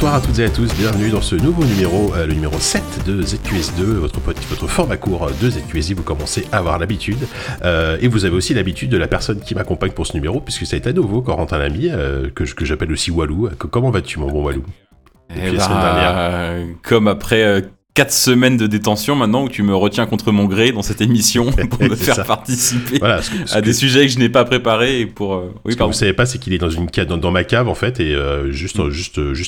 Bonsoir à toutes et à tous, bienvenue dans ce nouveau numéro, le numéro 7 de ZQS2, votre format court de ZQSI, vous commencez à avoir l'habitude, et vous avez aussi l'habitude de la personne qui m'accompagne pour ce numéro, puisque ça est à nouveau Corentin Lamy, que j'appelle aussi Walou. Comment vas-tu, mon bon Walou? Depuis la semaine dernière. Comme après 4 semaines de détention maintenant où tu me retiens contre mon gré dans cette émission pour me faire participer à des sujets que je n'ai pas préparés et pour ce que vous savez pas, c'est qu'il est dans une cave, dans ma cave en fait, et juste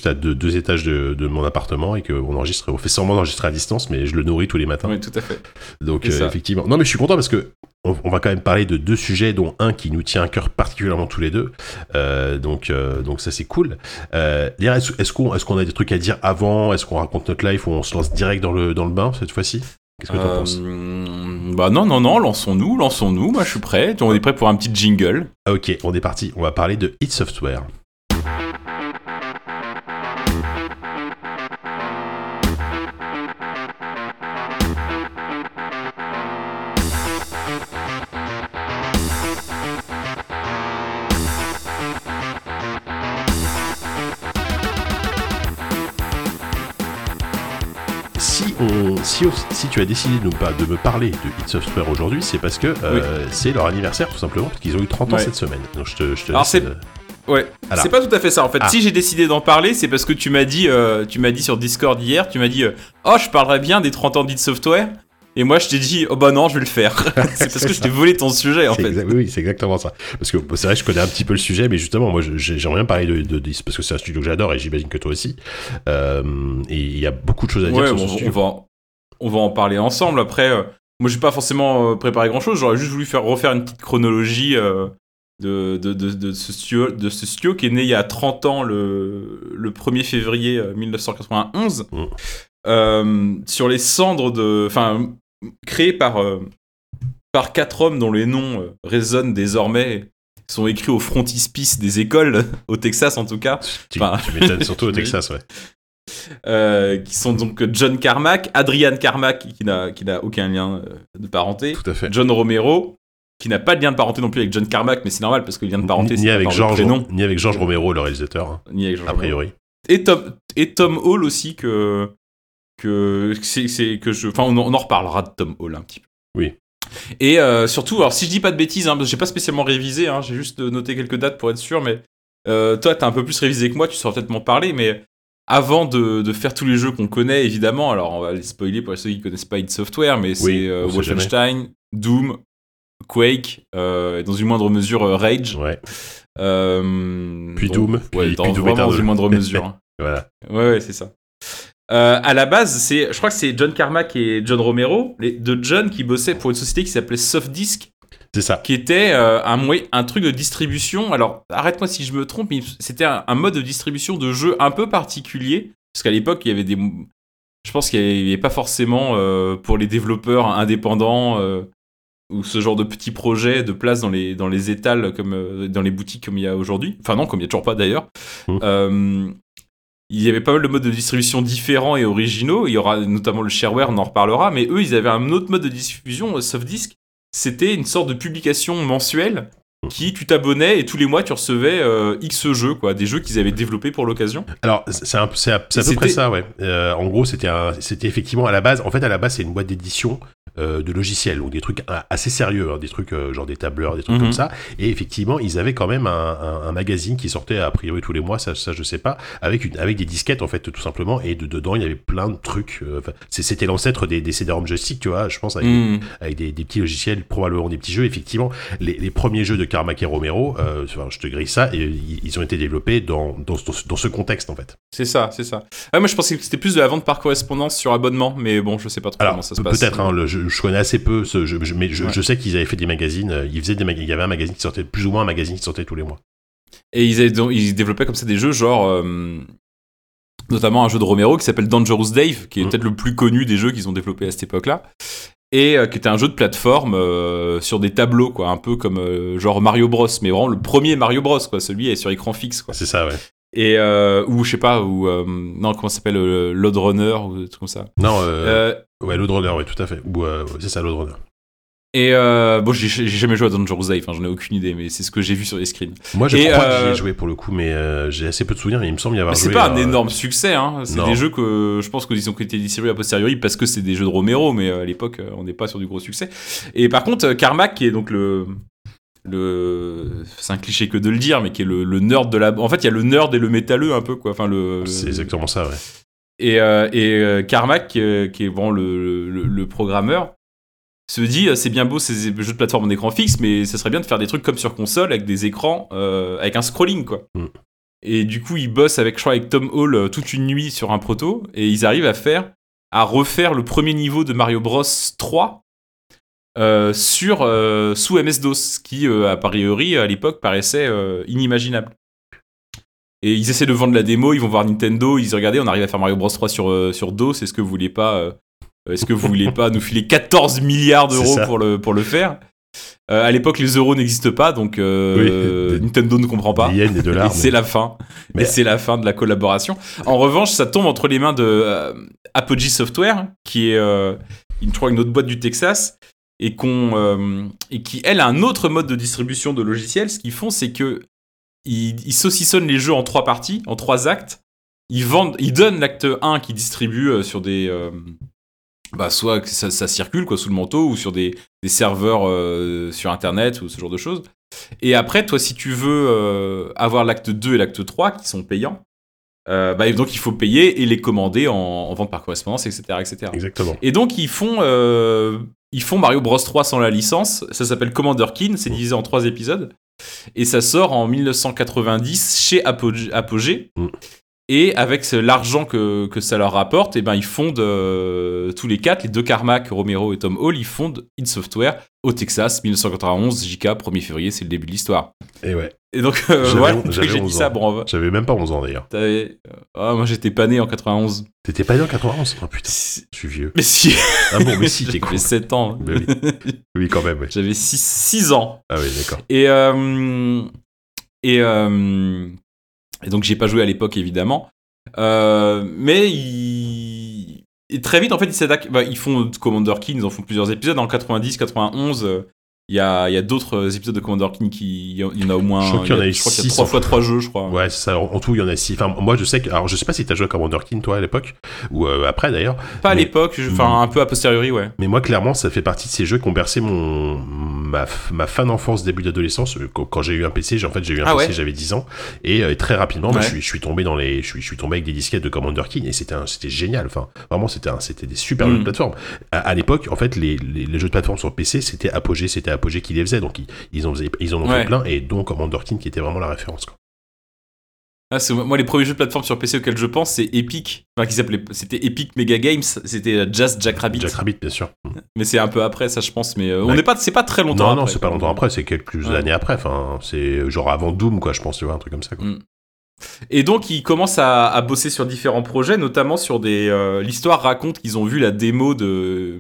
à deux étages de mon appartement, et qu'on enregistre, on fait semblant d'enregistrer à distance, mais je le nourris tous les matins. Oui, tout à fait. Donc effectivement. Non, mais je suis content parce que on va quand même parler de deux sujets, dont un qui nous tient à cœur particulièrement tous les deux. Donc ça c'est cool. Est-ce qu'on a des trucs à dire avant? Est-ce qu'on raconte notre life ou on se lance direct dans le bain cette fois-ci? Qu'est-ce que t'en penses? Bah non, lançons-nous. Moi je suis prêt. On est prêt pour un petit jingle. Ok, on est parti. On va parler de id Software. Si tu as décidé de me parler de id Software aujourd'hui, c'est parce que c'est leur anniversaire, tout simplement, parce qu'ils ont eu 30 ans cette semaine. Donc je te laisse... Alors, c'est pas tout à fait ça en fait. Si j'ai décidé d'en parler, c'est parce que tu m'as dit sur Discord hier, oh, je parlerais bien des 30 ans d'id Software. Et moi, je t'ai dit, oh bah non, je vais le faire. C'est parce que je t'ai volé ton sujet, en fait. Oui, c'est exactement ça. Parce que c'est vrai, je connais un petit peu le sujet, mais justement, moi, j'aimerais bien parler de parce que c'est un studio que j'adore et j'imagine que toi aussi. Et il y a beaucoup de choses à dire sur ce studio. On va en parler ensemble. Après, moi, j'ai pas forcément préparé grand-chose. J'aurais juste voulu refaire une petite chronologie de ce studio qui est né il y a 30 ans, le 1er février 1991. Mmh. Sur les cendres créé par 4 hommes dont les noms résonnent désormais, sont écrits au frontispice des écoles, au Texas en tout cas. Tu m'étonnes, surtout au Texas, ouais. Qui sont donc John Carmack, Adrian Carmack, qui n'a aucun lien de parenté, tout à fait. John Romero, qui n'a pas de lien de parenté non plus avec John Carmack, mais c'est normal parce que le lien de parenté, c'est avec George, ni avec George Romero, le réalisateur, ni avec George a priori. Romero. Et Tom Hall aussi, on en reparlera de Tom Hall un petit peu. Oui. Et surtout, alors si je dis pas de bêtises, parce que j'ai pas spécialement révisé, j'ai juste noté quelques dates pour être sûr, mais toi t'as un peu plus révisé que moi, tu sauras peut-être m'en parler, mais avant de faire tous les jeux qu'on connaît, évidemment, alors on va les spoiler pour ceux qui connaissent pas id Software, mais c'est Wolfenstein, jamais. Doom, Quake, et dans une moindre mesure Rage. Ouais. Puis Doom. Dans une moindre mesure. Voilà. Ouais, c'est ça. À la base, je crois que c'est John Carmack et John Romero, les deux John qui bossaient pour une société qui s'appelait Softdisk. C'est ça. Qui était un truc de distribution. Alors, arrête-moi si je me trompe, mais c'était un mode de distribution de jeux un peu particulier. Parce qu'à l'époque, il y avait des. Je pense qu'il n'y avait pas forcément, pour les développeurs indépendants, ou ce genre de petits projets de place dans les étals, comme, dans les boutiques comme il y a aujourd'hui. Enfin, non, comme il n'y a toujours pas d'ailleurs. Mmh. Il y avait pas mal de modes de distribution différents et originaux. Il y aura notamment le shareware, on en reparlera. Mais eux, ils avaient un autre mode de diffusion, Softdisk. C'était une sorte de publication mensuelle qui, tu t'abonnais et tous les mois, tu recevais X jeux, quoi. Des jeux qu'ils avaient développés pour l'occasion. Alors, c'est à peu près ça, ouais. En gros, c'était effectivement à la base... En fait, à la base, c'est une boîte d'édition de logiciels, donc des trucs assez sérieux, des trucs genre des tableurs, des trucs comme ça. Et effectivement, ils avaient quand même un magazine qui sortait a priori tous les mois, ça je sais pas, avec des disquettes en fait, tout simplement. Et dedans, il y avait plein de trucs. C'était l'ancêtre des CD-ROM joystick, tu vois, je pense, avec des petits logiciels, probablement des petits jeux. Effectivement, les premiers jeux de Carmack et Romero, je te grille ça, et ils ont été développés dans ce contexte en fait. C'est ça. Ah, moi, je pensais que c'était plus de la vente par correspondance sur abonnement, mais bon, je sais pas trop comment ça se passe. Peut-être le jeu. Je connais assez peu ce jeu, mais je sais qu'ils avaient fait des magazines. Il y avait un magazine qui sortait, plus ou moins un magazine qui sortait tous les mois. Et ils développaient comme ça des jeux, genre notamment un jeu de Romero qui s'appelle Dangerous Dave, qui est peut-être le plus connu des jeux qu'ils ont développé à cette époque-là, et qui était un jeu de plateforme sur des tableaux, quoi, un peu comme genre Mario Bros, mais vraiment le premier Mario Bros, quoi, celui est sur écran fixe, quoi. C'est ça, ouais. Et ou je sais pas, ou non, comment ça s'appelle, Load Runner ou des trucs comme ça. Non. Ouais, Load Runner, oui, tout à fait. Ou, c'est ça, Load Runner. Et bon, j'ai jamais joué à Dangerous Dive, hein, j'en ai aucune idée, mais c'est ce que j'ai vu sur les screens. Moi, je crois que j'y ai joué pour le coup, mais j'ai assez peu de souvenirs. Il me semble y avoir joué. C'est pas un énorme succès, hein. C'est des jeux que je pense qu'ils ont été distribués a posteriori parce que c'est des jeux de Romero, mais à l'époque, on n'est pas sur du gros succès. Et par contre, Carmack, qui est donc le c'est un cliché que de le dire, mais qui est le nerd de la. En fait, il y a le nerd et le métalleux un peu, quoi. Enfin, c'est exactement ça, ouais. Et Carmack, qui est bon, le programmeur, se dit c'est bien beau ces jeux de plateforme en écran fixe, mais ça serait bien de faire des trucs comme sur console avec des écrans avec un scrolling, quoi. Et du coup, ils bossent avec Tom Hall toute une nuit sur un proto, et ils arrivent à refaire le premier niveau de Mario Bros 3 sous MS-DOS, qui a priori à l'époque paraissait inimaginable. Et ils essaient de vendre la démo, ils vont voir Nintendo, ils disent regardez, on arrive à faire Mario Bros 3 sur DOS, est-ce que vous voulez pas nous filer 14 milliards d'euros pour le faire? À l'époque, les euros n'existent pas, donc Nintendo ne comprend pas. Yens et dollars, et c'est la fin. Mais... Et c'est la fin de la collaboration. En revanche, ça tombe entre les mains de Apogee Software, qui est une autre boîte du Texas, et qui elle a un autre mode de distribution de logiciels. Ce qu'ils font, c'est que ils saucissonnent les jeux en 3 parties, en 3 actes. Ils donnent l'acte 1 qui distribue sur des soit que ça circule, quoi, sous le manteau, ou sur des serveurs sur internet ou ce genre de choses. Et après, toi, si tu veux avoir l'acte 2 et l'acte 3 qui sont payants, donc il faut payer et les commander en vente par correspondance, etc., etc. Exactement. Et donc ils font Mario Bros 3 sans la licence. Ça s'appelle Commander Keen, c'est divisé en 3 épisodes et ça sort en 1990 chez Apogee. Et avec l'argent que ça leur rapporte, et ils fondent tous les quatre, les deux Carmack, Romero et Tom Hall, ils fondent id Software au Texas, 1991, JK, 1er février, c'est le début de l'histoire. Et ouais. Et donc, j'ai dit ça, bon. J'avais même pas 11 ans d'ailleurs. Moi j'étais pas né en 91. T'étais pas né en 91? Oh putain, je suis vieux. Mais si. Ah bon, mais si, t'es cool. J'avais 7 ans. Mais oui, quand même, oui. J'avais 6 ans. Ah oui, d'accord. Et donc, j'y ai pas joué à l'époque, évidemment. Mais et très vite, en fait, ils s'adaptent. Ils font Commander Keen, ils en font plusieurs épisodes. En 90, 91, il y a d'autres épisodes de Commander Keen qui. Il y en a au moins. Je crois qu'il y en a eu 6. 3 jeux, je crois. Ouais, c'est ça. En tout, il y en a 6. Enfin, moi, je sais que. Alors, je sais pas si t'as joué à Commander Keen, toi, à l'époque. Ou après, d'ailleurs. Pas à l'époque, un peu a posteriori, ouais. Mais moi, clairement, ça fait partie de ces jeux qui ont bercé ma fin d'enfance, début d'adolescence, quand j'ai eu un PC, j'avais 10 ans, et très rapidement, je suis tombé tombé avec des disquettes de Commander Keen, et c'était génial, enfin, vraiment, c'était des super jeux de plateforme. À l'époque, en fait, les jeux de plateforme sur PC, c'était Apogee qui les faisait, donc ils en ont fait plein, et donc Commander Keen qui était vraiment la référence, quoi. Moi, les premiers jeux de plateforme sur PC auxquels je pense, c'est Epic. Enfin, c'était Epic Mega Games. C'était Just Jackrabbit. Jackrabbit, bien sûr. Mais c'est un peu après, ça, je pense. Mais c'est pas très longtemps. Non, c'est pas longtemps après. C'est quelques années après. Enfin, c'est genre avant Doom, quoi. Je pense, tu vois, un truc comme ça, quoi. Et donc, ils commencent à bosser sur différents projets, notamment sur des. L'histoire raconte qu'ils ont vu la démo de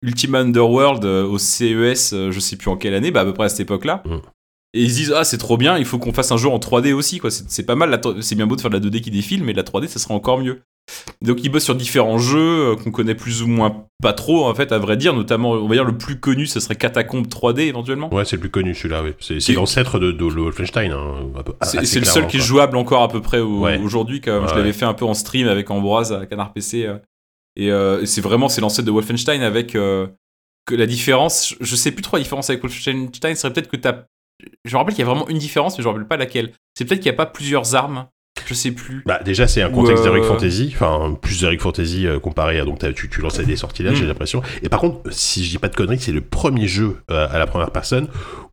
Ultima Underworld au CES. Je sais plus en quelle année. À peu près à cette époque-là. Et ils se disent, c'est trop bien, il faut qu'on fasse un jeu en 3D aussi, quoi. C'est pas mal, c'est bien beau de faire de la 2D qui défile, mais de la 3D, ça sera encore mieux. Donc ils bossent sur différents jeux qu'on connaît plus ou moins pas trop, en fait, à vrai dire, notamment, on va dire, le plus connu, ce serait Catacomb 3D, éventuellement. Ouais, c'est le plus connu, celui-là, oui. C'est l'ancêtre de Wolfenstein, hein, c'est le seul qui est jouable encore à peu près aujourd'hui, quand même. Je l'avais fait un peu en stream avec Ambroise à Canard PC, et c'est l'ancêtre de Wolfenstein avec que la différence, je sais plus trop la différence avec Wolfenstein, serait peut-être que je me rappelle qu'il y a vraiment une différence, mais je me rappelle pas laquelle. C'est peut-être qu'il n'y a pas plusieurs armes. Je sais plus. Déjà, c'est un contexte d'Heroic Fantasy. Enfin, plus d'Heroic Fantasy comparé à. Donc, tu lances des sortilèges, j'ai l'impression. Et par contre, si je dis pas de conneries, c'est le premier jeu à la première personne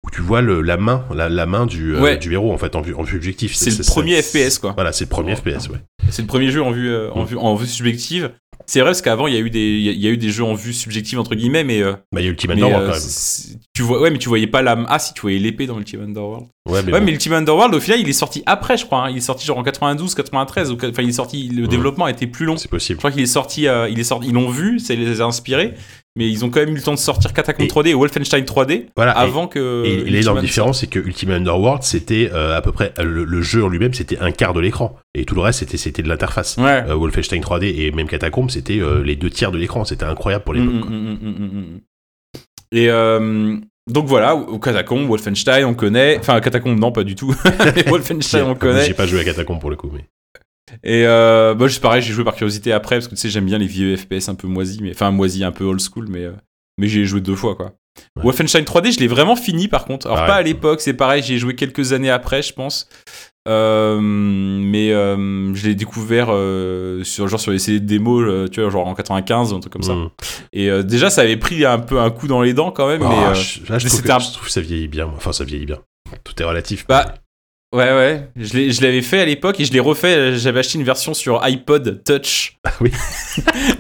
où tu vois la main du héros, en fait, en vue subjective. C'est le premier FPS, quoi. Voilà, c'est le premier FPS, ouais. C'est le premier jeu en vue subjective. C'est vrai, parce qu'avant, il y a eu des jeux en vue subjective, entre guillemets, mais. Il y a Ultima Underworld, quand même. Mais tu voyais pas l'âme. Si, tu voyais l'épée dans Ultima Underworld. Mais Ultima Underworld, au final, il est sorti après, je crois. Hein. Il est sorti genre en 92, 93. Enfin, il est sorti. Le développement a été plus long. C'est possible. Je crois qu'il est sorti. Ils l'ont vu, ça les a inspirés. Mais ils ont quand même eu le temps de sortir Catacomb 3D et Wolfenstein 3D avant que. Et l'énorme différence, c'est que Ultima Underworld, c'était à peu près le jeu en lui-même, c'était un quart de l'écran, et tout le reste c'était de l'interface. Ouais. Wolfenstein 3D et même Catacomb, c'était les 2 tiers de l'écran. C'était incroyable pour l'époque. Et donc voilà, Catacomb, Wolfenstein, on connaît. Enfin, Catacomb, non, pas du tout. Wolfenstein, on connaît. J'ai pas joué à Catacomb pour le coup, mais... Et bah, c'est pareil, j'ai joué par curiosité après, parce que tu sais, j'aime bien les vieux FPS un peu moisis, mais... enfin moisis, un peu old school, mais j'ai joué 2 fois, quoi. Ouais. Wolfenstein 3D, je l'ai vraiment fini par contre. Alors, pas à l'époque, c'est pareil, j'y ai joué quelques années après, je pense. Mais je l'ai découvert sur les CD de démo, tu vois, genre en 95 ou un truc comme ça. Et déjà, ça avait pris un peu un coup dans les dents quand même. Oh, mais, là, je trouve que ça vieillit bien. Moi. Enfin, ça vieillit bien. Tout est relatif. Bah, ouais. Je l'avais fait à l'époque et je l'ai refait. J'avais acheté une version sur iPod Touch. Ah oui.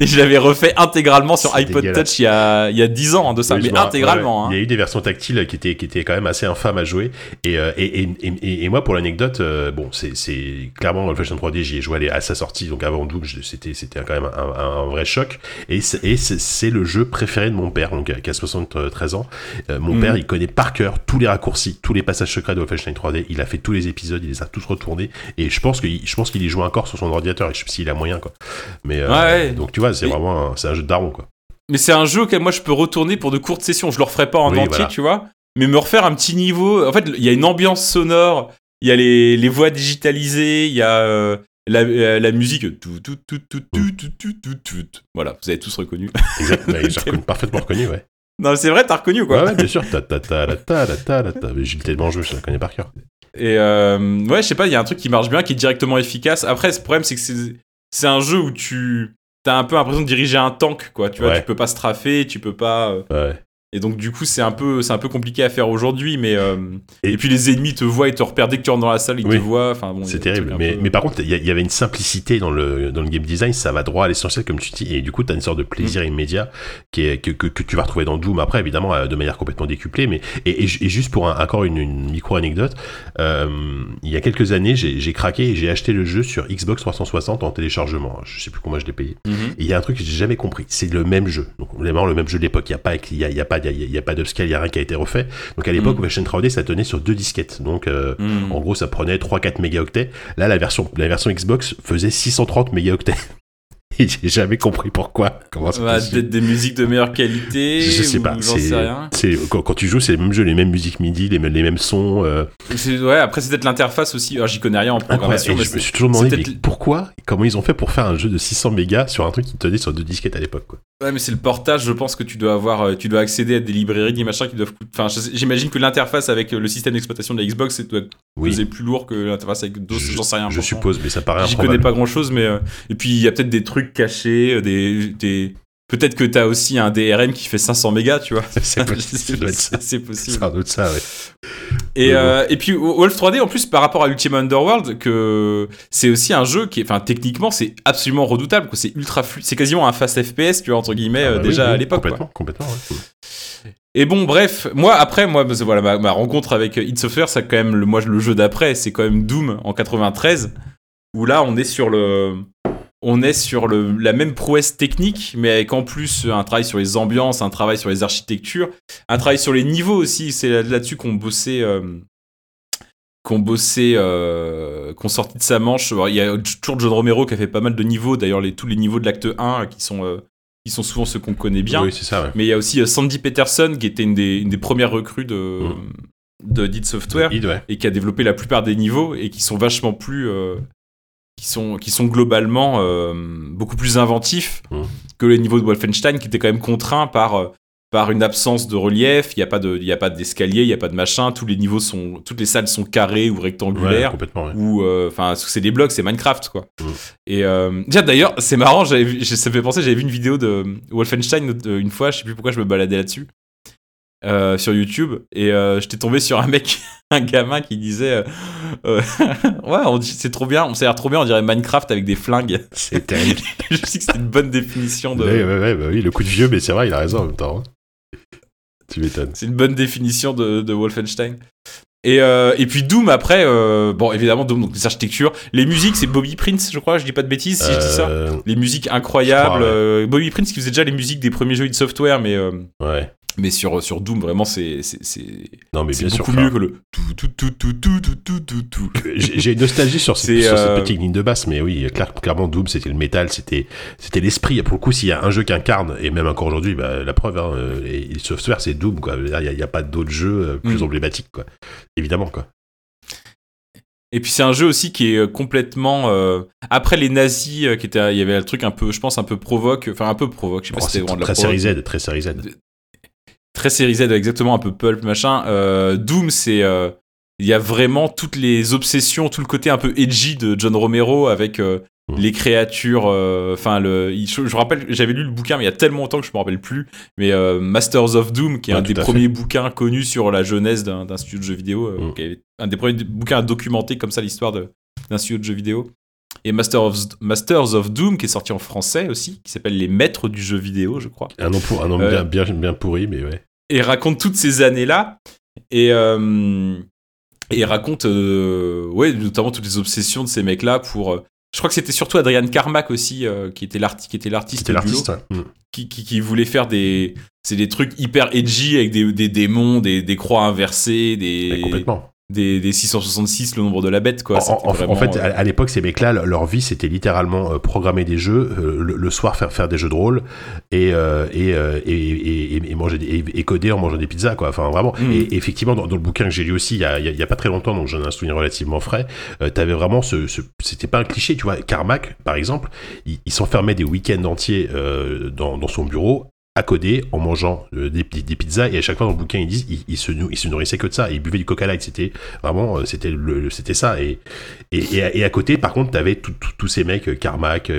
Et je l'avais refait intégralement sur iPod Touch il y a 10 ans de ça, mais intégralement. Il y a eu des versions tactiles qui étaient quand même assez infâmes à jouer. Et moi, pour l'anecdote, bon, c'est clairement Wolfenstein 3D, j'y ai joué à sa sortie, donc avant Doom, c'était quand même un vrai choc. Et c'est le jeu préféré de mon père, donc qui a 73 ans. Mon père, il connaît par cœur tous les raccourcis, tous les passages secrets de Wolfenstein 3D. Il a fait tous les épisodes, il les a tous retournés, et je pense qu'il y joue encore sur son ordinateur, et je sais pas s'il a moyen, quoi. Mais donc tu vois, c'est vraiment c'est un jeu de daron, quoi. Mais c'est un jeu auquel moi je peux retourner pour de courtes sessions, je le referai pas en entier, voilà. Tu vois, mais me refaire un petit niveau. En fait, il y a une ambiance sonore, il y a les voix digitalisées, il y a la musique, tout, voilà, vous avez tous reconnu. Exactement, j'ai parfaitement reconnu, ouais. Non, c'est vrai, t'as reconnu, quoi. Ouais, bien sûr, ta. J'ai tellement joué, je la connais par cœur. Et ouais, je sais pas, il y a un truc qui marche bien, qui est directement efficace. Après, le problème, c'est que c'est un jeu où tu as un peu l'impression de diriger un tank, quoi. Tu vois, tu peux pas straffer, tu peux pas. Ouais. Et donc, du coup, c'est un peu compliqué à faire aujourd'hui, mais et puis les ennemis te voient et te repèrent dès que tu rentres dans la salle, ils te voient. Enfin, bon, c'est terrible. Mais par contre, il y avait une simplicité dans le game design, ça va droit à l'essentiel, comme tu dis, et du coup, t'as une sorte de plaisir immédiat que tu vas retrouver dans Doom après, évidemment, de manière complètement décuplée. Mais et juste pour encore une micro anecdote, il y a quelques années, j'ai craqué et j'ai acheté le jeu sur Xbox 360 en téléchargement. Je sais plus combien je l'ai payé. Et il y a un truc que j'ai jamais compris, c'est le même jeu. Donc vraiment le même jeu de l'époque. Il n'y a pas d'upscale, il n'y a rien qui a été refait. Donc à l'époque, Wolfenstein 3D, ça tenait sur 2 disquettes. Donc en gros, ça prenait 3-4 mégaoctets. Là, la version Xbox faisait 630 mégaoctets. Et j'ai jamais compris pourquoi. Comment ça passe? Peut-être des musiques de meilleure qualité. Je sais pas. J'en sais rien. Quand tu joues, c'est le même jeu, les mêmes musiques MIDI, les mêmes sons. Ouais, après, c'est peut-être l'interface aussi. Alors, j'y connais rien en programmation. Mais je me suis toujours demandé pourquoi, comment ils ont fait pour faire un jeu de 600 mégas sur un truc qui tenait sur 2 disquettes à l'époque, quoi. Ouais, mais c'est le portage, je pense, que tu dois accéder à des librairies, des machins qui doivent coûter. Enfin, j'imagine que l'interface avec le système d'exploitation de la Xbox, ça doit peser plus lourd que l'interface avec DOS, j'en sais rien. Je suppose, mais ça paraît improbable. J'y connais pas grand-chose, mais et puis il y a peut-être des trucs cachés, peut-être que t'as aussi un DRM qui fait 500 mégas, tu vois. C'est possible. C'est possible. C'est un doute ça, ouais. Et puis Wolf 3D, en plus, par rapport à Ultima Underworld, que c'est aussi un jeu qui est, enfin, techniquement, c'est absolument redoutable, quoi. C'est ultra fluide, c'est quasiment un fast FPS, tu vois, entre guillemets, à l'époque. Complètement, ouais. Et bon, bref, moi, voilà, ma rencontre avec id Software, c'est quand même le jeu d'après, c'est quand même Doom en 93, où là, on est sur la même prouesse technique, mais avec en plus un travail sur les ambiances, un travail sur les architectures, un travail sur les niveaux aussi. C'est là-dessus qu'on sortit de sa manche. Alors, il y a toujours John Romero qui a fait pas mal de niveaux. D'ailleurs, tous les niveaux de l'acte 1 qui sont souvent ceux qu'on connaît bien. Oui, c'est ça, ouais. Mais il y a aussi Sandy Peterson, qui était une des premières recrues de id Software, et qui a développé la plupart des niveaux, et qui sont vachement plus... Qui sont globalement beaucoup plus inventifs que les niveaux de Wolfenstein, qui étaient quand même contraints par une absence de relief. Il n'y a pas d'escalier, il n'y a pas de machin. Toutes les salles sont carrées ou rectangulaires. Ouais, complètement, ouais. Ou, c'est des blocs, c'est Minecraft, quoi. Et, d'ailleurs, c'est marrant, ça me fait penser, j'avais vu une vidéo de Wolfenstein une fois, je ne sais plus pourquoi je me baladais là-dessus. Sur YouTube, et j'étais tombé sur un mec, un gamin qui disait ouais, c'est trop bien, ça a l'air trop bien, on dirait Minecraft avec des flingues. C'est terrible. Je sais que c'est une bonne définition de... Oui, le coup de vieux, mais c'est vrai, il a raison en même temps, hein. Tu m'étonnes. C'est une bonne définition de Wolfenstein. Et puis Doom après, bon, évidemment Doom, donc les architectures, les musiques, c'est Bobby Prince, je crois, je dis pas de bêtises si je dis ça. Les musiques incroyables, je crois, ouais. Bobby Prince qui faisait déjà les musiques des premiers jeux id Software, mais... Ouais. Mais sur Doom, vraiment, c'est beaucoup mieux que le tout. J'ai une nostalgie sur cette petite ligne de basse, mais oui, clairement, Doom, c'était le métal, c'était l'esprit. Pour le coup, s'il y a un jeu qui incarne, et même encore aujourd'hui, bah, la preuve, hein, et Software, c'est Doom, quoi. Il n'y a pas d'autres jeux plus emblématiques, quoi. Évidemment, quoi. Et puis c'est un jeu aussi qui est complètement après les nazis qui étaient, il y avait le truc un peu, je pense, un peu provoque, je sais pas si c'était vraiment de la provoque. Très série Z. Très série Z, exactement, un peu pulp, machin. Doom, c'est... il y a vraiment toutes les obsessions, tout le côté un peu edgy de John Romero avec les créatures... Enfin, je rappelle, j'avais lu le bouquin, mais il y a tellement longtemps que je ne me rappelle plus. Mais Masters of Doom, qui est un des premiers bouquins connus sur la jeunesse d'un studio de jeux vidéo. Un des premiers bouquins à documenter comme ça l'histoire d'un studio de jeux vidéo. Et Masters of Doom, qui est sorti en français aussi, qui s'appelle Les Maîtres du jeu vidéo, je crois. Un nom bien pourri, mais ouais. Et raconte toutes ces années-là. Et raconte notamment toutes les obsessions de ces mecs-là pour... je crois que c'était surtout Adrian Carmack aussi, qui était l'artiste du lot, ouais. qui voulait faire des trucs hyper edgy avec des démons, des croix inversées, des... Complètement. Des 666, le nombre de la bête, quoi. En fait, à l'époque, ces mecs-là, leur vie, c'était littéralement programmer des jeux, le soir faire des jeux de rôle et manger et coder en mangeant des pizzas, quoi. Enfin, vraiment. Et effectivement, dans le bouquin que j'ai lu aussi, il y a pas très longtemps, donc j'en ai un souvenir relativement frais. T'avais vraiment c'était pas un cliché, tu vois. Carmack, par exemple, il s'enfermait des week-ends entiers dans son bureau, à coder en mangeant des pizzas, et à chaque fois dans le bouquin ils disent il se nourrissait que de ça, et il buvait du Coca Light. C'était ça, et à côté par contre t'avais tous ces mecs, Carmack,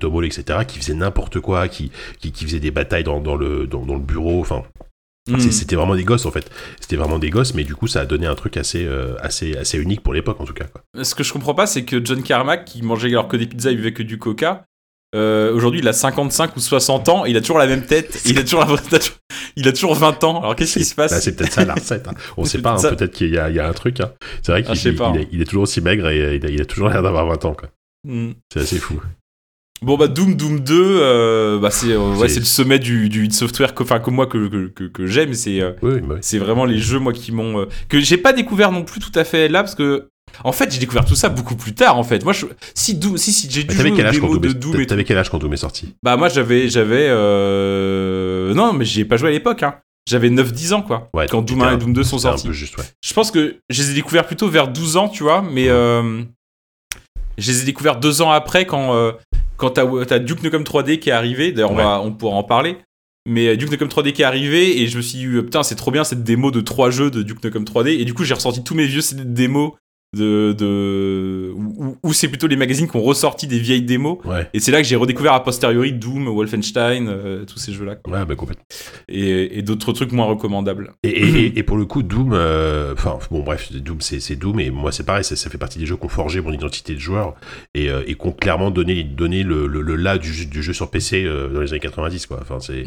Tom Hall, etc., qui faisaient n'importe quoi, qui faisaient des batailles dans le bureau, enfin. C'était vraiment des gosses, en fait. C'était vraiment des gosses, mais du coup ça a donné un truc assez unique pour l'époque, en tout cas, quoi. Ce que je comprends pas, c'est que John Carmack, qui mangeait alors que des pizzas, il buvait que du Coca, aujourd'hui il a 55 ou 60 ans, il a toujours la même tête, et il a toujours 20 ans. Alors qu'est-ce qui se passe? Bah, c'est peut-être ça la recette, hein. On sait pas, hein, peut-être qu'il y a un truc, hein. C'est vrai qu'il est toujours aussi maigre, et il a toujours l'air d'avoir 20 ans, quoi. C'est assez fou. Bon, bah Doom 2, c'est le sommet du id Software, que moi que j'aime. C'est vraiment les jeux, moi, qui m'ont que j'ai pas découvert non plus tout à fait là, parce que en fait j'ai découvert tout ça beaucoup plus tard, en fait. Moi, si j'ai dû jouer aux démos de Doom. T'avais quel âge quand Doom est sorti? Bah moi j'avais non, mais j'y ai pas joué à l'époque, hein. J'avais 9-10 ans, quoi, ouais, quand Doom 1 et Doom 2 sont sortis. Un peu juste, ouais. Je pense que je les ai découverts plutôt vers 12 ans, tu vois, mais je les ai découverts 2 ans après, quand t'as Duke Nukem 3D qui est arrivé. D'ailleurs, on pourra en parler. Mais Duke Nukem 3D qui est arrivé, et je me suis dit, putain, c'est trop bien cette démo de 3 jeux de Duke Nukem 3D. Et du coup, j'ai ressorti tous mes vieux démos où c'est plutôt les magazines qui ont ressorti des vieilles démos, ouais. Et c'est là que j'ai redécouvert a posteriori Doom, Wolfenstein, tous ces jeux-là, quoi. Ouais, bah, complètement. Et d'autres trucs moins recommandables. Et pour le coup, Doom, Doom, c'est Doom, et moi c'est pareil, ça fait partie des jeux qui ont forgé mon identité de joueur, et qui ont clairement donné le là du jeu sur PC dans les années 90, quoi. Enfin, c'est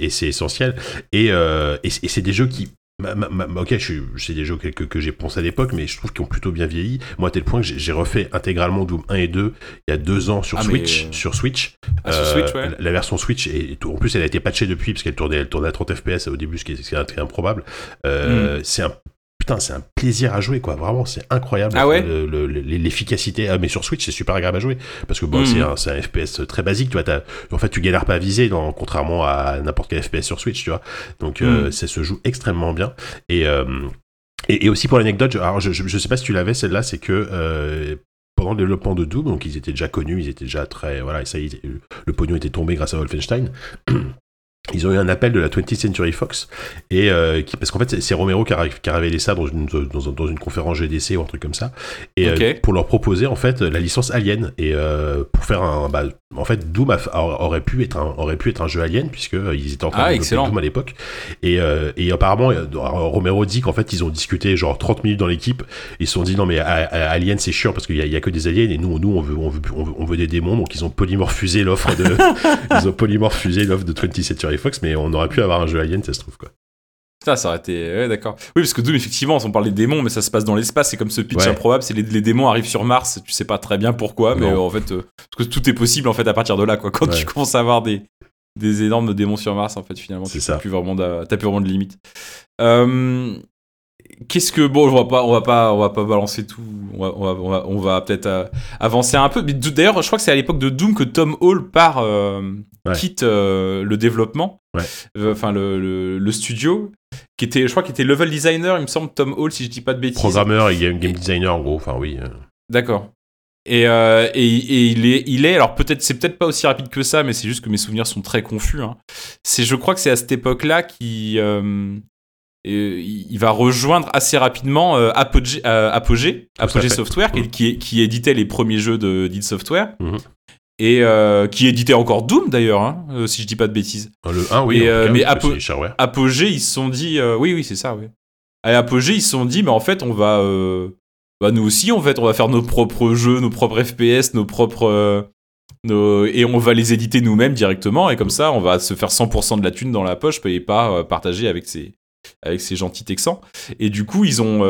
essentiel, et c'est des jeux qui... Ok, c'est des jeux que j'ai pensé à l'époque, mais je trouve qu'ils ont plutôt bien vieilli. Moi, à tel point que j'ai refait intégralement Doom 1 et 2 il y a 2 ans sur Switch. Sur Switch, la version Switch, et en plus elle a été patchée depuis, parce qu'elle tournait à 30 FPS au début, ce qui est très improbable. C'est un plaisir à jouer, quoi. Vraiment, c'est incroyable. Ah ouais, l'efficacité. Ah, mais sur Switch, c'est super agréable à jouer, parce que c'est un FPS très basique, tu vois. En fait, tu galères pas à viser, contrairement à n'importe quel FPS sur Switch, tu vois. Donc, ça se joue extrêmement bien. Et aussi pour l'anecdote, alors je sais pas si tu l'avais celle-là, c'est que pendant le développement de Doom, donc ils étaient déjà connus, ils étaient déjà très, voilà, ça, le pognon était tombé grâce à Wolfenstein. Ils ont eu un appel de la 20th Century Fox, et parce qu'en fait c'est Romero qui a révélé ça dans une conférence GDC ou un truc comme ça, et pour leur proposer en fait la licence Alien, et pour faire en fait Doom aurait pu être un jeu Alien, puisque ils étaient en train de développer Doom à l'époque, et apparemment Romero dit qu'en fait ils ont discuté genre 30 minutes dans l'équipe, ils se sont dit non mais Alien c'est chiant parce qu'il y a que des aliens, et nous on veut des démons, donc ils ont polymorphusé l'offre de 20th Century Fox, mais on aurait pu avoir un jeu Alien, ça se trouve, quoi. Putain, ça aurait été... Ouais, d'accord. Oui, parce que Doom, effectivement, on parle des démons, mais ça se passe dans l'espace, c'est comme ce pitch improbable, c'est les démons arrivent sur Mars, tu sais pas très bien pourquoi, mais en fait, parce que tout est possible, en fait, à partir de là, quoi. Quand tu commences à avoir des... des énormes démons sur Mars, en fait, finalement. C'est ça. T'as plus vraiment de limites. Qu'est-ce que bon, on va pas balancer tout. On va peut-être avancer un peu. Mais d'ailleurs, je crois que c'est à l'époque de Doom que Tom Hall quitte le développement, enfin le studio, qui était, je crois, level designer, il me semble, Tom Hall, si je dis pas de bêtises. Programmeur et game designer en gros, enfin oui. D'accord. Et il est alors peut-être c'est peut-être pas aussi rapide que ça, mais c'est juste que mes souvenirs sont très confus. Hein. Je crois que c'est à cette époque-là qu'il il va rejoindre assez rapidement Apogee Software, qui éditait les premiers jeux d'id Software, et qui éditait encore Doom d'ailleurs, hein, si je dis pas de bêtises. Le 1, oui. Et, mais Apogee, ils se sont dit, oui, c'est ça, oui. À Apogee, ils se sont dit, mais en fait, on va, nous aussi, en fait, on va faire nos propres jeux, nos propres FPS, nos propres. Et on va les éditer nous-mêmes directement, et comme ça, on va se faire 100% de la thune dans la poche, et pas partager avec ces gentils Texans. Et du coup, ils ont...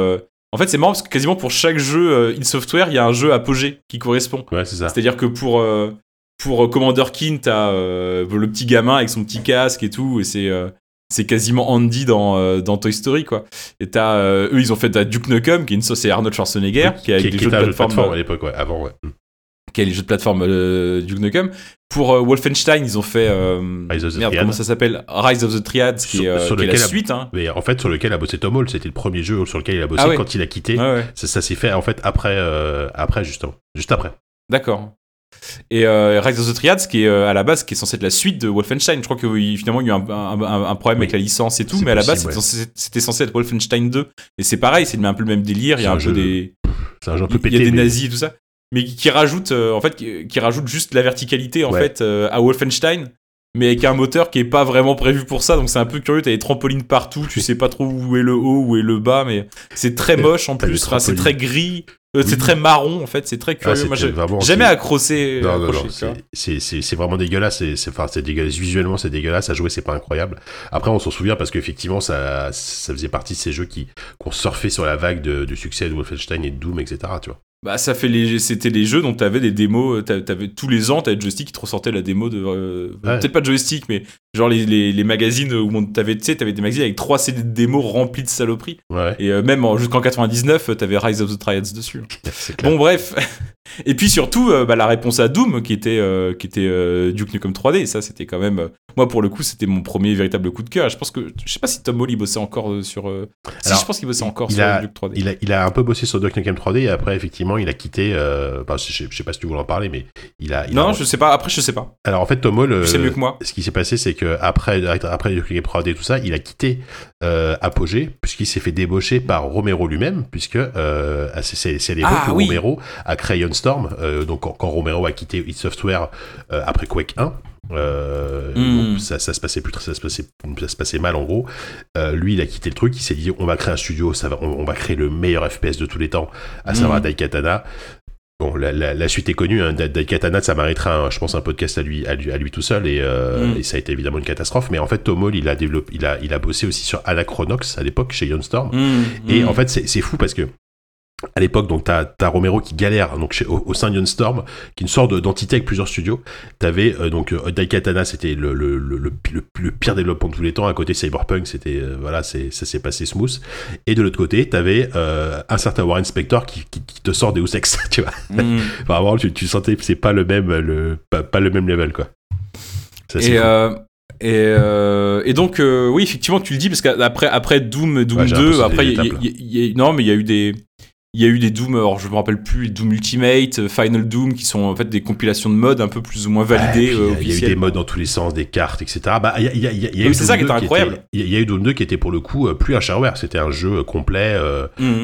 En fait, c'est marrant parce que quasiment pour chaque jeu id Software, il y a un jeu Apogee qui correspond. Ouais, c'est ça. C'est-à-dire que pour Commander Keen, t'as le petit gamin avec son petit casque et tout, et c'est quasiment Andy dans Toy Story, quoi. Et t'as... Eux, ils ont fait Duke Nukem, qui est c'est Arnold Schwarzenegger, qui est avec des jeux de plateforme à l'époque, ouais, avant, ouais. Qui a les jeux de plateforme Duke Nukem. Pour Wolfenstein, ils ont fait Rise of the Triads, qui est la suite. Hein. Mais en fait, sur lequel a bossé Tom Hall, c'était le premier jeu sur lequel il a bossé quand il a quitté. Ah ouais. Ça s'est fait en fait après justement, juste après. D'accord. Et Rise of the Triads, qui est à la base, qui est censé être la suite de Wolfenstein. Je crois que finalement il y a eu un problème avec la licence et tout, mais à la base c'était censé être Wolfenstein 2. Et c'est pareil, c'est un peu le même délire. Il y a un peu des, c'est un jeu un peu pété. Il y a des nazis, tout ça. Mais qui rajoute en fait qui rajoute juste la verticalité en fait à Wolfenstein, mais avec un moteur qui est pas vraiment prévu pour ça, donc c'est un peu curieux. T'as des trampolines partout, tu sais pas trop où est le haut, où est le bas, mais c'est très moche en plus. Enfin, c'est très gris, c'est très marron en fait, c'est très curieux. Moi, jamais accroché. Non, c'est vraiment dégueulasse. C'est dégueulasse visuellement, c'est dégueulasse à jouer, c'est pas incroyable. Après, on s'en souvient parce qu'effectivement, ça faisait partie de ces jeux qui ont surfé sur la vague du succès de Wolfenstein et de Doom, etc. Tu vois. Bah, c'était les jeux dont t'avais des démos, t'avais tous les ans, t'avais le joystick qui te ressortait la démo de, peut-être pas de joystick, mais genre les magazines où t'avais des magazines avec 3 CD de démos remplis de saloperies. Ouais. Et même jusqu'en 99, t'avais Rise of the Triads dessus. Bon, bref. Et puis surtout, la réponse à Doom, qui était Duke Nukem 3D, ça c'était quand même, moi pour le coup, c'était mon premier véritable coup de cœur. Je sais pas si Tom Hall bossait encore sur, je pense qu'il bossait encore sur Duke 3D. Il a un peu bossé sur Duke Nukem 3D, et après effectivement il a quitté. Je sais pas si tu voulais en parler, mais je sais pas. Après, je sais pas. Alors en fait, Tom Hall, c'est mieux que moi. Ce qui s'est passé, c'est que après le clip et tout ça, il a quitté Apogee, puisqu'il s'est fait débaucher par Romero lui-même, puisque c'est l'époque où Romero a créé Storm. Donc quand Romero a quitté id Software après Quake 1. Bon, ça se passait mal en gros. Lui, il a quitté le truc, il s'est dit on va créer un studio, on va créer le meilleur FPS de tous les temps, à savoir Daikatana. Bon, la suite est connue, hein. Daikatana, ça méritera, je pense, un podcast à lui tout seul, et ça a été évidemment une catastrophe. Mais en fait, Tom Hall, il a bossé aussi sur Anachronox à l'époque chez Storm. Et en fait, c'est fou parce que à l'époque, donc t'as Romero qui galère donc au sein d'Ion Storm, qui est une sorte d'entité avec plusieurs studios. T'avais donc Daikatana, c'était le pire développement de tous les temps. À côté, Cyberpunk, c'était ça s'est passé smooth. Et de l'autre côté, t'avais un certain Warren Spector qui te sort Deus Ex, tu vois. Enfin, vraiment, tu sentais que c'est pas le même level, quoi. Ça, c'est et donc oui, effectivement, tu le dis, parce qu'après Doom 2, après il y a eu des Doom, alors je me rappelle plus, Doom Ultimate, Final Doom, qui sont en fait des compilations de modes un peu plus ou moins validées. Il y a eu des modes dans tous les sens, des cartes, etc. C'est ça qui était incroyable. Il y a eu Doom 2 qui était pour le coup plus un shareware, c'était un jeu complet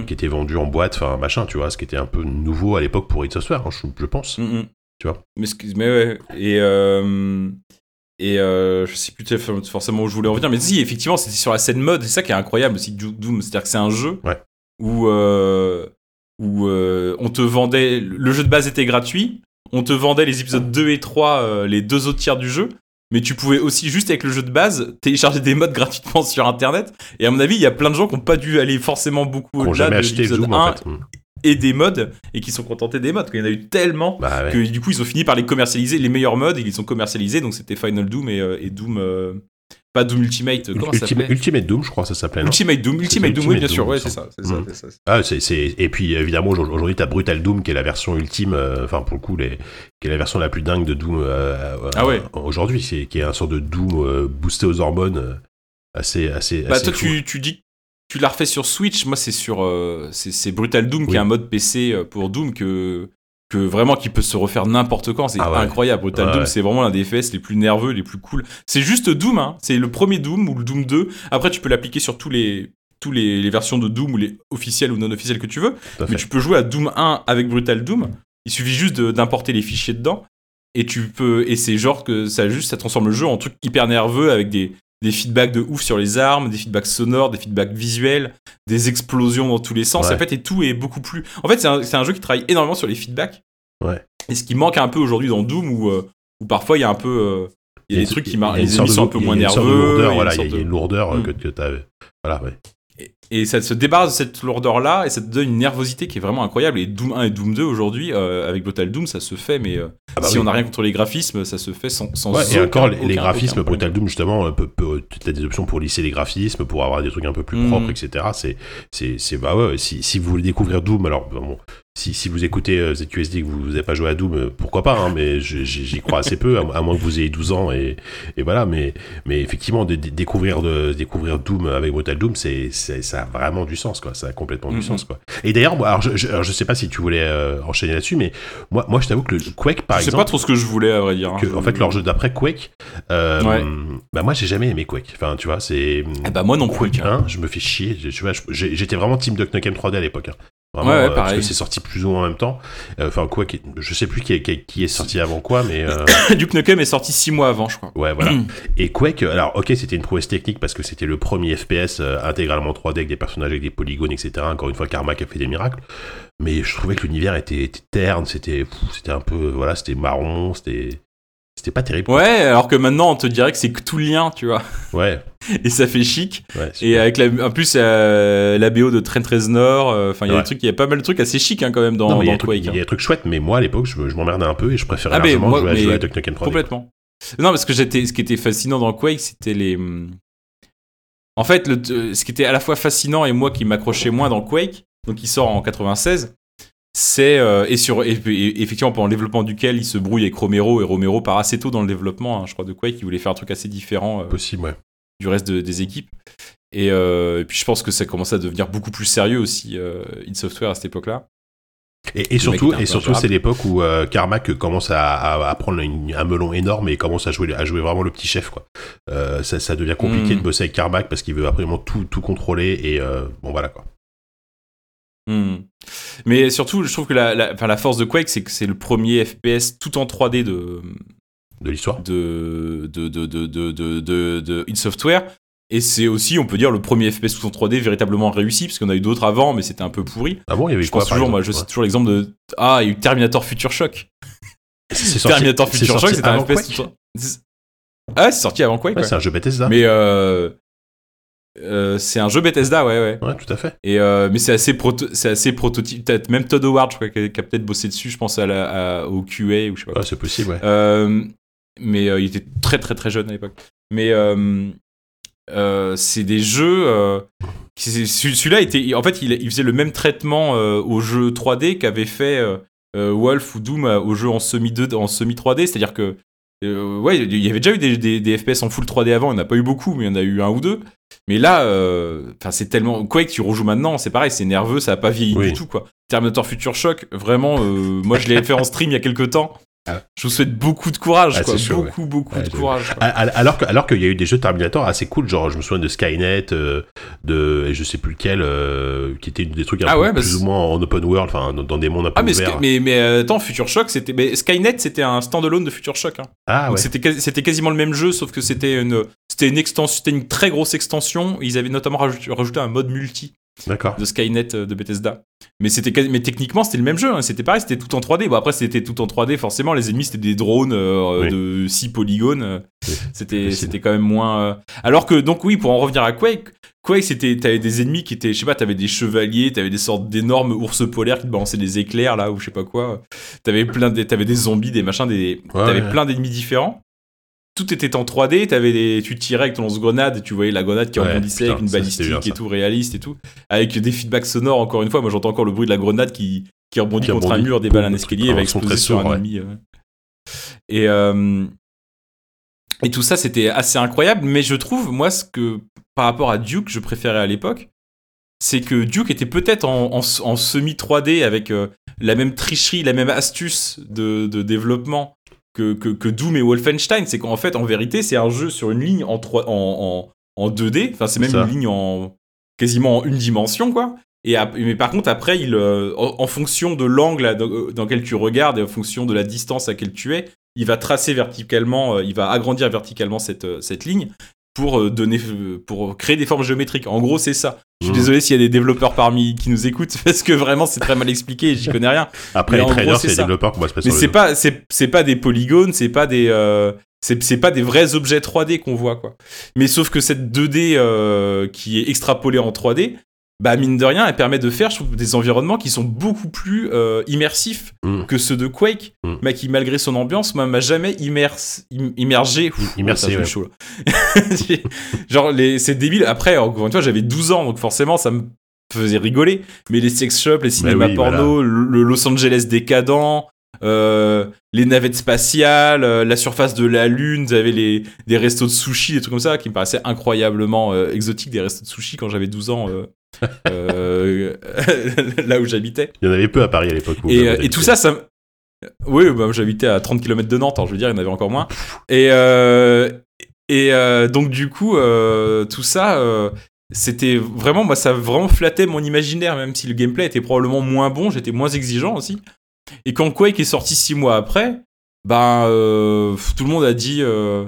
qui était vendu en boîte, enfin machin, tu vois, ce qui était un peu nouveau à l'époque pour id Software, hein, je pense. Tu vois. Mais ouais. Et je sais plus forcément où je voulais en venir, mais si, effectivement, c'était sur la scène mode, c'est ça qui est incroyable aussi, Doom, c'est-à-dire que c'est un jeu où on te vendait... Le jeu de base était gratuit, on te vendait les épisodes 2 et 3, les deux autres tiers du jeu, mais tu pouvais aussi, juste avec le jeu de base, télécharger des mods gratuitement sur Internet. Et à mon avis, il y a plein de gens qui n'ont pas dû aller forcément beaucoup au-delà de l'épisode 1 en fait. et des mods, et qui sont contentés des mods. Il y en a eu tellement que du coup ils ont fini par les commercialiser, les meilleurs mods, et ils sont commercialisés. Donc c'était Final Doom et Doom pas Doom Ultimate, comment ça s'appelait, Ultimate Doom je crois ça s'appelait, non? Ultimate Doom, oui bien sûr, ouais, c'est ça. C'est ça, c'est ça. Ah, c'est... Et puis évidemment aujourd'hui t'as Brutal Doom qui est la version ultime, enfin pour le coup qui est la version la plus dingue de Doom aujourd'hui, qui est un sort de Doom boosté aux hormones, assez toi fou. Tu dis tu l'as refait sur Switch, moi c'est sur c'est Brutal Doom qui est un mode PC pour Doom que vraiment qui peut se refaire n'importe quand, c'est incroyable. Brutal Doom c'est vraiment l'un des FPS les plus nerveux, les plus cool. C'est juste Doom, hein. C'est le premier Doom ou le Doom 2. Après tu peux l'appliquer sur tous les versions de Doom, ou les officielles ou non officielles que tu veux. Mais tu peux jouer à Doom 1 avec Brutal Doom. Il suffit juste d'importer les fichiers dedans et tu peux, et c'est genre que ça transforme le jeu en truc hyper nerveux avec des feedbacks de ouf sur les armes, des feedbacks sonores, des feedbacks visuels, des explosions dans tous les sens. En fait, et tout est beaucoup plus... En fait, c'est un jeu qui travaille énormément sur les feedbacks. Ouais. Et ce qui manque un peu aujourd'hui dans Doom, où parfois il y a un peu... il y a des trucs qui marquent, les ennemis sont un peu moins nerveux. Il y a une lourdeur que tu as... Voilà, ouais. Et ça se débarrasse de cette lourdeur-là, et ça te donne une nervosité qui est vraiment incroyable. Et Doom 1 et Doom 2, aujourd'hui, avec Brutal Doom, ça se fait, mais si on n'a rien contre les graphismes, ça se fait sans et encore, les graphismes, Brutal Doom, justement, tu as des options pour lisser les graphismes, pour avoir des trucs un peu plus propres, etc. Si vous voulez découvrir Doom, alors bon... Si vous écoutez ZQSD et que vous n'avez pas joué à Doom, pourquoi pas, hein, mais j'y crois assez peu, à moins que vous ayez 12 ans, et voilà, mais effectivement, découvrir Doom avec Brutal Doom, ça a vraiment du sens, quoi, ça a complètement du sens, quoi. Et d'ailleurs, moi, alors je sais pas si tu voulais enchaîner là-dessus, mais moi je t'avoue que le Quake, par exemple... Je sais pas trop ce que je voulais, à vrai dire. Hein, en fait, leur jeu d'après Quake, bah moi j'ai jamais aimé Quake, enfin tu vois, c'est... Ah bah moi non plus. Quake 1, je me fais chier, j'étais vraiment team Duke Nukem 3D à l'époque, hein. Vraiment, parce que c'est sorti plus ou moins en même temps. Enfin, quoi, je sais plus qui est sorti avant quoi, mais. Duke Nukem est sorti 6 mois avant, je crois. Ouais, voilà. Et Quake, alors, ok, c'était une prouesse technique parce que c'était le premier FPS intégralement 3D avec des personnages, avec des polygones, etc. Encore une fois, Carmack a fait des miracles. Mais je trouvais que l'univers était terne, c'était un peu. Voilà, c'était marron, c'était pas terrible. Ouais, alors que maintenant on te dirait que c'est que tout lien, tu vois. Ouais. Et ça fait chic. Ouais, et avec en plus la BO de Trent Reznor, enfin il y a des trucs, il y a pas mal de trucs assez chic, hein, quand même dans Quake. Il y a des trucs chouettes, mais moi à l'époque je m'emmerdais un peu et je préférais largement jouer à Duke Nukem 3D. Complètement. Non, parce que ce qui était fascinant dans Quake, c'était les. En fait, ce qui était à la fois fascinant et moi qui m'accrochais moins dans Quake, donc qui sort en 96. C'est et effectivement pendant le développement duquel il se brouille avec Romero, et Romero part assez tôt dans le développement, hein, je crois, de Quake, il voulait faire un truc assez différent possible, du reste des équipes, et puis je pense que ça commençait à devenir beaucoup plus sérieux aussi, id Software à cette époque-là. Et surtout, c'est l'époque où Carmack commence à prendre un melon énorme et commence à jouer vraiment le petit chef, quoi. Ça devient compliqué de bosser avec Carmack parce qu'il veut absolument tout contrôler, et bon voilà, quoi. Mais surtout, je trouve que la force de Quake, c'est que c'est le premier FPS tout en 3D de l'histoire de id Software, et c'est aussi, on peut dire, le premier FPS tout en 3D véritablement réussi, parce qu'on a eu d'autres avant, mais c'était un peu pourri. Ah bon, il y avait je quoi, pense toujours, moi, je cite toujours l'exemple de il y a eu Terminator Future Shock. Terminator Future Shock, c'était un FPS tout en 3D. Ah, c'est sorti avant Quake. Ouais, c'est un jeu Bethesda. Mais c'est un jeu Bethesda, ouais, tout à fait. Et mais c'est assez prototype. Peut-être même Todd Howard, je crois, qui a peut-être bossé dessus. Je pense au QA ou je sais pas. Ouais, c'est possible. Ouais. Mais il était très très très jeune à l'époque. Mais c'est des jeux. Celui-là était. En fait, il faisait le même traitement aux jeux 3D qu'avait fait Wolf ou Doom aux jeux en semi 3D. C'est-à-dire que il y avait déjà eu des FPS en full 3D avant, on n'a pas eu beaucoup, mais on a eu un ou deux. Mais là, c'est tellement. Quake, tu rejoues maintenant, c'est pareil, c'est nerveux, ça n'a pas vieilli du tout, quoi. Terminator Future Shock, vraiment, moi je l'ai fait en stream il y a quelques temps. Je vous souhaite beaucoup de courage, quoi. Beaucoup de courage. Quoi. Alors qu'il y a eu des jeux Terminator assez cool, genre je me souviens de Skynet, de je sais plus lequel, qui était des trucs plus ou moins en open world, enfin dans des mondes un peu ouverts. Mais attends, Future Shock, c'était. Mais Skynet, c'était un standalone de Future Shock. Hein. Ah, donc, ouais. C'était quasiment le même jeu, sauf que c'était une très grosse extension. Ils avaient notamment rajouté un mode multi. D'accord. De Skynet de Bethesda. Mais techniquement, c'était le même jeu. Hein. C'était pareil, c'était tout en 3D. Bon, après, c'était tout en 3D, forcément. Les ennemis, c'était des drones de 6 polygones. Oui. C'était quand même moins... Alors que, donc oui, pour en revenir à Quake, t'avais des ennemis qui étaient... Je sais pas, t'avais des chevaliers, t'avais des sortes d'énormes ours polaires qui te balançaient des éclairs, là, ou je sais pas quoi. T'avais des zombies, des machins, t'avais plein d'ennemis différents. Tout était en 3D, tu tirais avec ton lance-grenade et tu voyais la grenade qui rebondissait avec une balistique et tout, réaliste et tout. Avec des feedbacks sonores, encore une fois. Moi, j'entends encore le bruit de la grenade qui rebondit contre un mur, déballe un escalier et va exploser sur un ennemi. Et tout ça, c'était assez incroyable. Mais je trouve, moi, ce que par rapport à Duke, je préférais à l'époque, c'est que Duke était peut-être en semi-3D avec la même tricherie, la même astuce de développement que Doom et Wolfenstein. C'est qu'en fait, en vérité, c'est un jeu sur une ligne en 2D, enfin c'est même ça. Une ligne quasiment en une dimension, quoi. Mais par contre, après, en fonction de l'angle dans lequel tu regardes, et en fonction de la distance à laquelle tu es, il va tracer verticalement, il va agrandir verticalement cette ligne pour créer des formes géométriques. En gros, c'est ça. Je suis désolé s'il y a des développeurs parmi qui nous écoutent, parce que vraiment c'est très mal expliqué et j'y connais rien. Après, mais les trailers, c'est les développeurs qu'on va se passer. Mais c'est pas des polygones, c'est pas des vrais objets 3D qu'on voit, quoi. Mais sauf que cette 2D qui est extrapolée en 3D, bah mine de rien, elle permet de faire, je trouve, des environnements qui sont beaucoup plus immersifs que ceux de Quake, mais qui, malgré son ambiance, moi, m'a jamais immergé. Immersé, ouais. Chaud, genre, c'est débile. Après, encore une fois, j'avais 12 ans, donc forcément, ça me faisait rigoler. Mais les sex shops, les cinémas porno, voilà. Le Los Angeles décadent... les navettes spatiales, la surface de la lune, vous avez des restos de sushi, des trucs comme ça qui me paraissaient incroyablement exotiques, des restos de sushi quand j'avais 12 ans là où j'habitais. Il y en avait peu à Paris à l'époque. Et tout ça oui, bah, j'habitais à 30 km de Nantes, hein, je veux dire, il y en avait encore moins. Donc du coup, tout ça... c'était vraiment... Moi, ça vraiment flattait mon imaginaire, même si le gameplay était probablement moins bon, j'étais moins exigeant aussi. Et quand Quake est sorti 6 mois après, tout le monde a dit je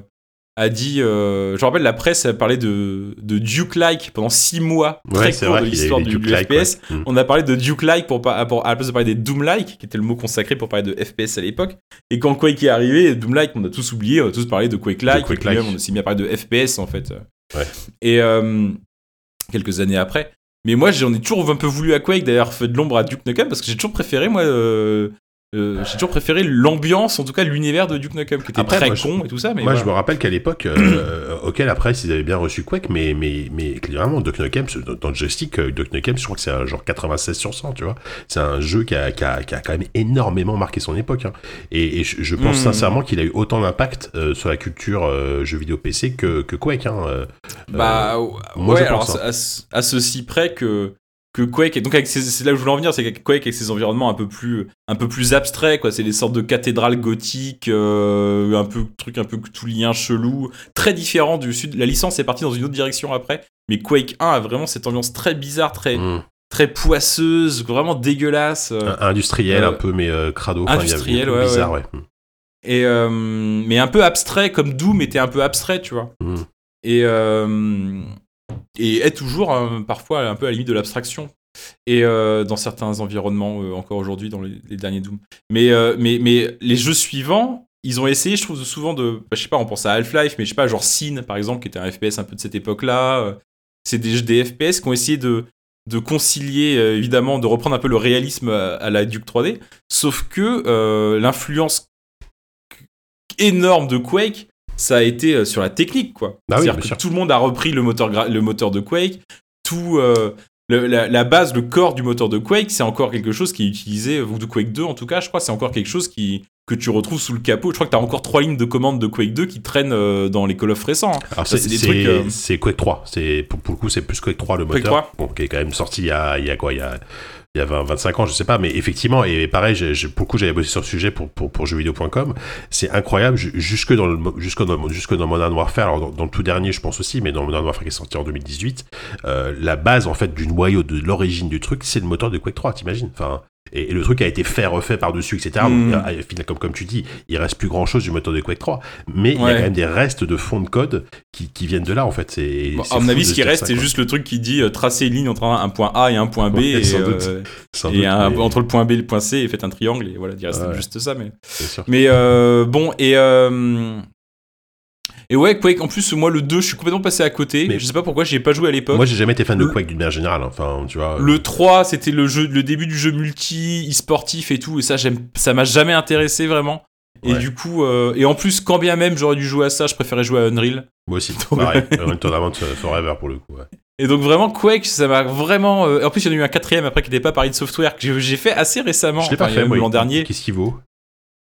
me rappelle, la presse a parlé de Duke-like pendant 6 mois, très court de l'histoire du FPS. Ouais. On a parlé de Duke-like pour à la place de parler des Doom-like, qui était le mot consacré pour parler de FPS à l'époque. Et quand Quake est arrivé, Doom-like, on a tous oublié, on a tous parlé de Quake-like, et puis même on s'est mis à parler de FPS, en fait. Ouais. Et quelques années après... Mais moi, j'en ai toujours un peu voulu à Quake, d'ailleurs, fait de l'ombre à Duke Nukem, parce que j'ai toujours préféré, l'ambiance, en tout cas l'univers de Duke Nukem, qui était et tout ça. Mais moi, je me rappelle qu'à l'époque, auquel après, ils avaient bien reçu Quake, mais clairement, Duke Nukem, dans le joystick, Duke Nukem, je crois que c'est un genre 96/100, tu vois. C'est un jeu qui a quand même énormément marqué son époque. Hein. Et je pense sincèrement qu'il a eu autant d'impact sur la culture jeux vidéo PC que Quake. Hein. Moi, je pense, alors, hein. À ceci près que Quake, et donc c'est là où je voulais en venir, c'est que Quake avec ses environnements un peu plus abstraits, quoi. C'est des sortes de cathédrales gothiques, un peu tout lien chelou, très différent du sud. La licence est partie dans une autre direction après, mais Quake 1 a vraiment cette ambiance très bizarre, très très poisseuse, vraiment dégueulasse, industriel un peu, mais crado, industriel, enfin, bizarre, ouais. Et mais un peu abstrait, comme Doom était un peu abstrait, tu vois. Et est toujours parfois un peu à la limite de l'abstraction, et dans certains environnements encore aujourd'hui dans les derniers Doom. Mais les jeux suivants, ils ont essayé, je trouve, souvent de, je sais pas, on pense à Half-Life, mais je sais pas, genre Sin par exemple, qui était un FPS un peu de cette époque-là. C'est des FPS qui ont essayé de concilier, évidemment, de reprendre un peu le réalisme à la Duke 3D, sauf que l'influence énorme de Quake, ça a été sur la technique, quoi. C'est-à-dire que tout le monde a repris le moteur de Quake. Tout la base, le corps du moteur de Quake, c'est encore quelque chose qui est utilisé, ou de Quake 2 en tout cas, je crois, c'est encore quelque chose que tu retrouves sous le capot. Je crois que tu as encore 3 lignes de commande de Quake 2 qui traînent dans les Call of récents. Hein. Alors c'est Quake 3. Pour le coup, c'est plus Quake 3 le moteur. Quake 3. Bon, qui est quand même sorti il y a 25 ans, je sais pas, mais effectivement, et pareil, pour le coup, j'avais bossé sur le sujet pour jeuxvideo.com. C'est incroyable, jusque dans Modern Warfare, alors dans le tout dernier, je pense aussi, mais dans Modern Warfare qui est sorti en 2018, la base, en fait, du noyau, de l'origine du truc, c'est le moteur de Quake 3, t'imagines, enfin. Et le truc a été fait, refait par-dessus, etc. Donc, comme tu dis, il reste plus grand-chose du moteur de Quake 3. Mais il y a quand même des restes de fonds de code qui viennent de là, en fait. C'est à mon avis, ce qui reste, c'est juste le truc qui dit tracer une ligne entre un point A et un point B. Entre le point B et le point C, et faites un triangle. Et voilà, il reste juste ça. Et ouais, Quake, en plus, moi, le 2, je suis complètement passé à côté. Mais je sais pas pourquoi, j'y ai pas joué à l'époque. Moi, j'ai jamais été fan de Quake d'une manière générale. Enfin, tu vois. Le 3, c'était le début du jeu multi, e-sportif et tout. Et ça, ça m'a jamais intéressé vraiment. Et du coup, et en plus, quand bien même j'aurais dû jouer à ça, je préférais jouer à Unreal. Moi aussi, pareil. Unreal Tournament Forever pour le coup, ouais. Et donc vraiment Quake, ça m'a vraiment. En plus, il y en a eu un quatrième après qui n'était pas par id Software que j'ai fait assez récemment. Je l'ai pas fait moi, l'an dernier. Qu'est-ce qu'il vaut?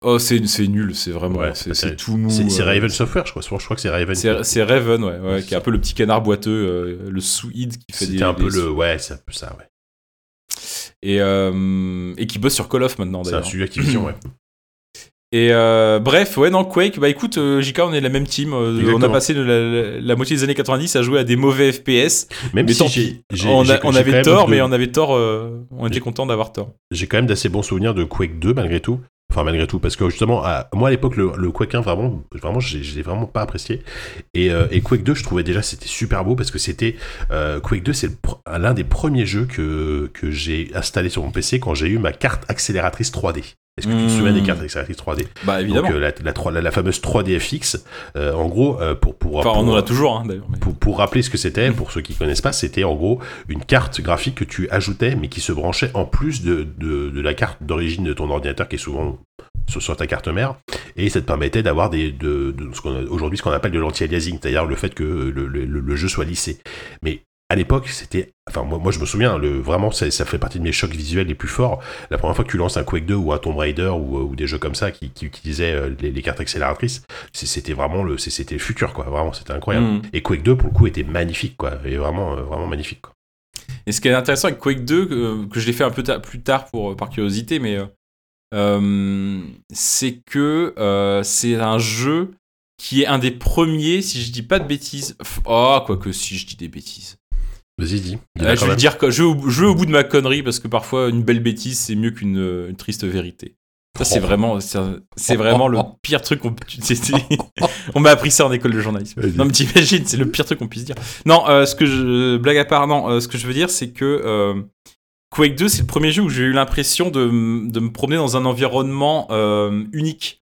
Oh, c'est nul, c'est vraiment, c'est tout mou. C'est Raven Software, je crois. Je crois que c'est Raven. C'est Raven, ouais, qui est un peu le petit canard boiteux, le sous-id qui fait. C'était un peu le, ouais, c'est un peu ça, ouais. Et qui bosse sur Call of maintenant d'ailleurs. C'est un sujet Activision, ouais. Et bref, ouais, non, Quake, bah écoute, JK, on est de la même team. On a passé la moitié des années 90 à jouer à des mauvais FPS. Même mais si tant pis, on avait tort, mais on avait tort. On était content d'avoir tort. J'ai quand même d'assez bons souvenirs de Quake 2 malgré tout. Enfin, malgré tout, parce que justement, moi à l'époque, le Quake 1, vraiment je l'ai vraiment pas apprécié. Et Quake 2, je trouvais déjà c'était super beau parce que c'était. Quake 2, c'est l'un des premiers jeux que j'ai installé sur mon PC quand j'ai eu ma carte accélératrice 3D. Est-ce que tu te souviens des cartes accélératrices 3D? Bah évidemment. Donc la fameuse 3DFX, en gros, pour on en a toujours, hein, d'ailleurs. Mais... Pour rappeler ce que c'était, pour ceux qui connaissent pas, c'était en gros une carte graphique que tu ajoutais, mais qui se branchait en plus de la carte d'origine de ton ordinateur, qui est souvent sur ta carte mère, et ça te permettait d'avoir aujourd'hui ce qu'on appelle de l'anti-aliasing, c'est-à-dire le fait que le jeu soit lissé. Mais à l'époque, c'était... Enfin, moi, je me souviens, vraiment, ça fait partie de mes chocs visuels les plus forts. La première fois que tu lances un Quake 2 ou un Tomb Raider ou des jeux comme ça qui utilisaient les cartes accélératrices, c'était vraiment c'était le futur, quoi. Vraiment, c'était incroyable. Et Quake 2, pour le coup, était magnifique, quoi. Et vraiment, vraiment magnifique, quoi. Et ce qui est intéressant avec Quake 2, que je l'ai fait un peu plus tard par curiosité, mais c'est que c'est un jeu qui est un des premiers, si je dis pas de bêtises... Oh, quoique si je dis des bêtises... Vas-y, dis. Je vais au bout de ma connerie parce que parfois une belle bêtise c'est mieux qu'une triste vérité. Ça c'est vraiment le pire truc qu'on on m'a appris ça en école de journalisme. Vas-y. Non mais t'imagines, c'est le pire truc qu'on puisse dire. Non, blague à part, non, ce que je veux dire c'est que Quake 2 c'est le premier jeu où j'ai eu l'impression de me promener dans un environnement unique.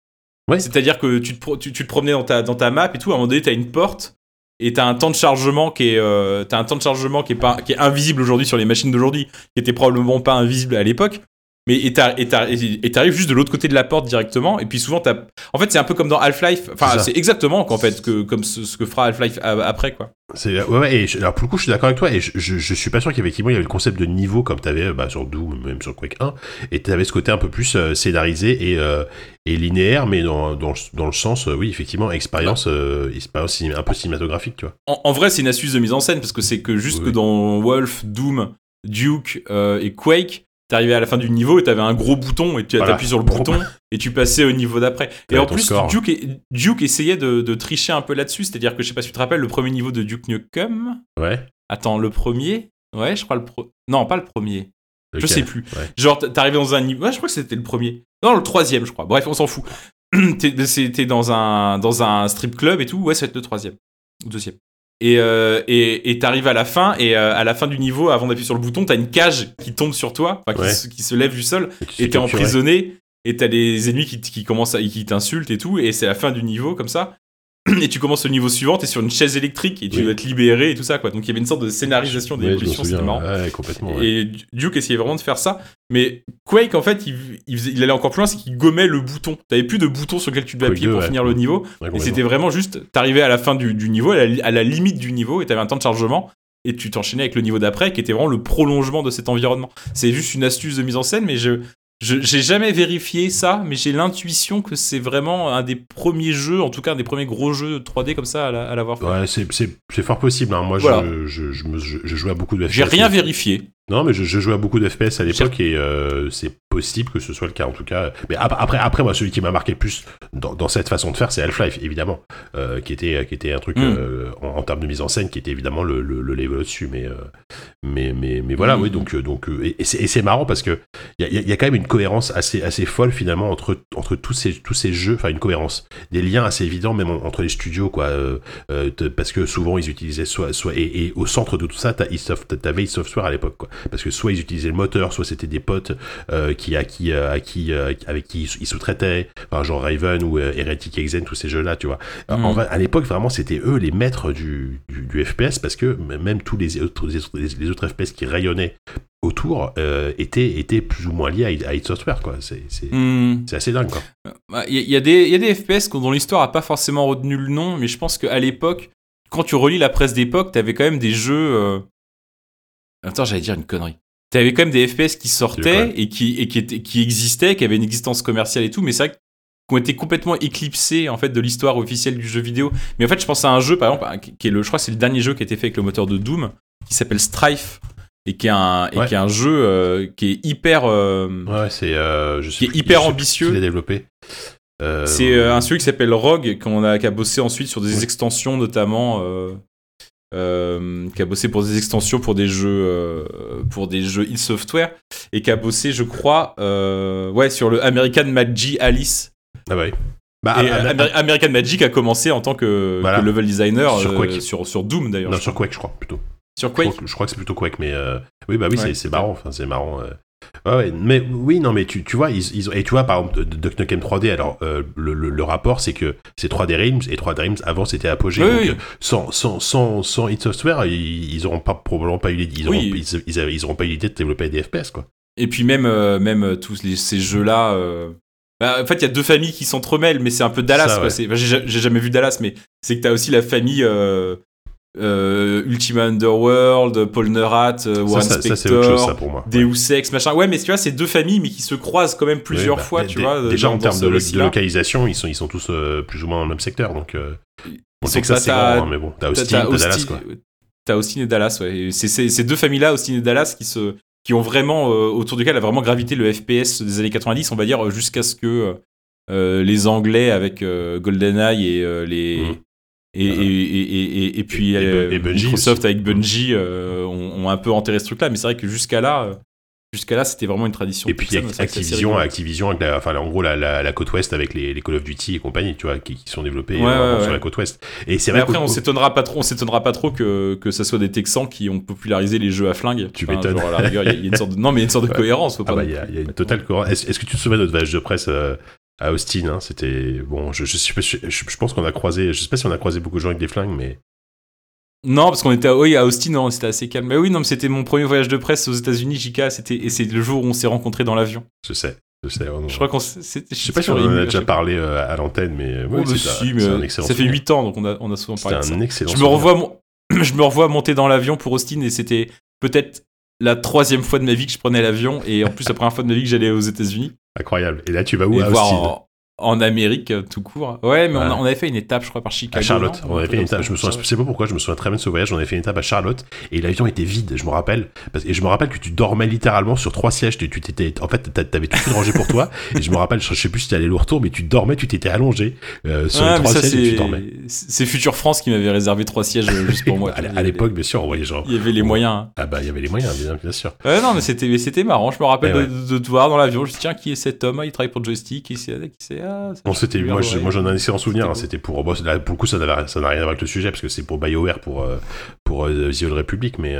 Ouais. C'est-à-dire que tu te promenais dans ta map et tout, à un moment donné t'as une porte. Et t'as un temps de chargement qui est invisible aujourd'hui sur les machines d'aujourd'hui, qui était probablement pas invisible à l'époque. Mais et t'arrives juste de l'autre côté de la porte directement. Et puis souvent en fait c'est un peu comme dans Half-Life. Enfin c'est exactement qu'en fait comme ce que fera Half-Life après quoi. Alors pour le coup je suis d'accord avec toi et je suis pas sûr qu'effectivement il y avait le concept de niveau comme t'avais sur Doom, même sur Quake 1, et t'avais ce côté un peu plus scénarisé et linéaire, mais dans le sens oui effectivement expérience un peu cinématographique tu vois. En vrai c'est une astuce de mise en scène parce que c'est que juste que dans Wolf, Doom, Duke et Quake t'arrivais à la fin du niveau et t'avais un gros bouton et tu t'appuies sur le bouton et tu passais au niveau d'après. Et en plus, Duke essayait de tricher un peu là-dessus, c'est-à-dire que je sais pas si tu te rappelles le premier niveau de Duke Nukem. Ouais. Attends, le premier. Ouais, je crois non, pas le premier. Okay. Je sais plus. Ouais. Genre t'arrivais dans un niveau. Ouais, je crois que c'était le premier. Non, le troisième, je crois. Bref, on s'en fout. T'es dans un strip club et tout. Ouais, ça va être le troisième ou deuxième. Et t'arrives à la fin et à la fin du niveau avant d'appuyer sur le bouton t'as une cage qui tombe sur toi qui se lève du sol et t'es emprisonné et t'as des ennemis qui commencent qui t'insultent et tout et c'est la fin du niveau comme ça et tu commences au niveau suivant t'es sur une chaise électrique et tu dois être libéré et tout ça quoi donc il y avait une sorte de scénarisation des évolutions c'était marrant et Duke essayait vraiment de faire ça mais Quake en fait il allait encore plus loin c'est qu'il gommait le bouton t'avais plus de bouton sur lequel tu devais appuyer pour finir le niveau et c'était vraiment juste t'arrivais à la fin du niveau à la limite du niveau et t'avais un temps de chargement et tu t'enchaînais avec le niveau d'après qui était vraiment le prolongement de cet environnement c'est juste une astuce de mise en scène mais j'ai jamais vérifié ça, mais j'ai l'intuition que c'est vraiment un des premiers jeux, en tout cas un des premiers gros jeux 3D comme ça à l'avoir fait. Ouais, c'est fort possible. Hein. Moi, voilà. je jouais à beaucoup de FPS. J'ai rien vérifié. Non, mais je jouais à beaucoup de FPS à l'époque et c'est possible que ce soit le cas en tout cas. Mais après moi, celui qui m'a marqué le plus dans cette façon de faire, c'est Half-Life évidemment, qui était un truc en termes de mise en scène, qui était évidemment le level au-dessus. Mais Mais voilà, oui, donc c'est marrant parce que il y a quand même une cohérence assez folle finalement entre tous ces jeux, enfin une cohérence, des liens assez évidents même entre les studios quoi, parce que souvent ils utilisaient soit et au centre de tout ça t'avais id Software à l'époque quoi, parce que soit ils utilisaient le moteur, soit c'était des potes avec qui ils sous-traitaient, enfin genre Raven ou Heretic Exen, tous ces jeux là tu vois. À l'époque vraiment c'était eux les maîtres du FPS, parce que même tous les autres FPS qui rayonnaient autour étaient plus ou moins liés à id Software quoi. C'est assez dingue quoi. Il y a des FPS dont l'histoire a pas forcément retenu le nom, mais je pense qu'à l'époque quand tu relis la presse d'époque t'avais quand même des jeux attends j'allais dire une connerie, t'avais quand même des FPS qui sortaient et qui existaient, qui avaient une existence commerciale et tout, mais c'est vrai qui ont été complètement éclipsés en fait de l'histoire officielle du jeu vidéo. Mais en fait je pense à un jeu par exemple qui est je crois que c'est le dernier jeu qui a été fait avec le moteur de Doom, qui s'appelle Strife, et qui est un jeu qui est hyper ambitieux. Il est développé. C'est un celui qui s'appelle Rogue, qui a bossé ensuite sur des extensions notamment. Qui a bossé pour des extensions pour des jeux id Software, et qui a bossé je crois sur le American Magic Alice. Ah ouais. American Magic a commencé en tant que level designer sur Doom d'ailleurs. Non, sur Quake je crois plutôt. Sur Quake. Je crois que c'est plutôt Quake, mais c'est marrant. Enfin, c'est marrant. Ouais, mais oui, non, mais tu vois, et tu vois, par exemple, Duke Nukem 3D, alors le rapport, c'est que c'est 3D Realms, et 3D Realms avant c'était Apogee. Oui, donc, sans id Software, ils n'auront probablement pas eu l'idée de développer des FPS, quoi. Et puis même tous ces jeux-là. En fait, il y a deux familles qui s'entremêlent, mais c'est un peu Dallas, quoi. Ouais. J'ai jamais vu Dallas, mais c'est que t'as aussi la famille. Ultima Underworld, Paul Neurath, Warren Spector, Deus Ex, machin. Ouais, mais tu vois, c'est deux familles, mais qui se croisent quand même plusieurs fois, tu vois. Déjà en termes de localisation, ils sont tous plus ou moins dans le même secteur, donc. On sait que ça c'est grand, mais bon. T'as Austin, t'as Dallas, quoi. T'as Austin et Dallas, ouais. Ces deux familles-là, Austin et Dallas, qui ont vraiment autour duquel a vraiment gravité le FPS des années 90, on va dire, jusqu'à ce que les Anglais avec GoldenEye et les et puis Microsoft aussi. Avec Bungie ont un peu enterré ce truc-là, mais c'est vrai que jusqu'à là c'était vraiment une tradition. Et puis Activision avec la côte ouest, avec les Call of Duty et compagnie, tu vois, qui sont développés sur la côte ouest. Et c'est vrai après on s'étonnera pas trop que ça soit des Texans qui ont popularisé les jeux à flingue. Tu m'étonnes. Genre, à la rigueur, y a une sorte de... Non, mais il y a une sorte de cohérence. Faut pas y a une totale cohérence. Est-ce que tu te souviens de notre voyage de presse à Austin, hein, c'était bon. Je pense qu'on a croisé. Je sais pas si on a croisé beaucoup de gens avec des flingues, mais non, parce qu'on était à Austin, non, c'était assez calme. Mais oui, non, mais c'était mon premier voyage de presse aux États-Unis, JK. C'est le jour où on s'est rencontrés dans l'avion. Je sais. Je crois qu'on. Je sais pas si on en a déjà parlé à l'antenne, mais oui, c'est un excellent. Ça fait 8 ans, donc on a souvent parlé. C'était un excellent. Je me revois monter dans l'avion pour Austin, et c'était peut-être la 3e fois de ma vie que je prenais l'avion, et en plus la première fois de ma vie que j'allais aux États-Unis. Incroyable. Et là, tu vas où, à Austin? En Amérique, tout court. Ouais, mais on avait fait une étape, je crois, par Chicago. À Charlotte. On avait fait une étape. Je sais pas pourquoi, je me souviens très bien de ce voyage. On avait fait une étape à Charlotte et l'avion était vide, je me rappelle. Et je me rappelle que tu dormais littéralement sur 3 sièges. Tu t'étais, en fait, t'avais tout rangé pour toi. Et je me rappelle, je sais plus si t'allais le retour, mais tu dormais, tu t'étais allongé sur les 3 sièges et tu dormais. C'est Future France qui m'avait réservé 3 sièges juste pour moi. À l'époque, bien sûr, on voyait genre. Il y avait les moyens. Hein. Ah bah, il y avait les moyens, bien sûr. Non, mais c'était marrant. Je me rappelle de te voir dans l'avion. Je me dis, tiens, qui est cet homme? Il travaille pour Joystick. Moi j'en ai un excellent souvenir. C'était pour là, pour le coup ça n'a rien à voir avec le sujet parce que c'est pour BioWare pour The Old Republic, mais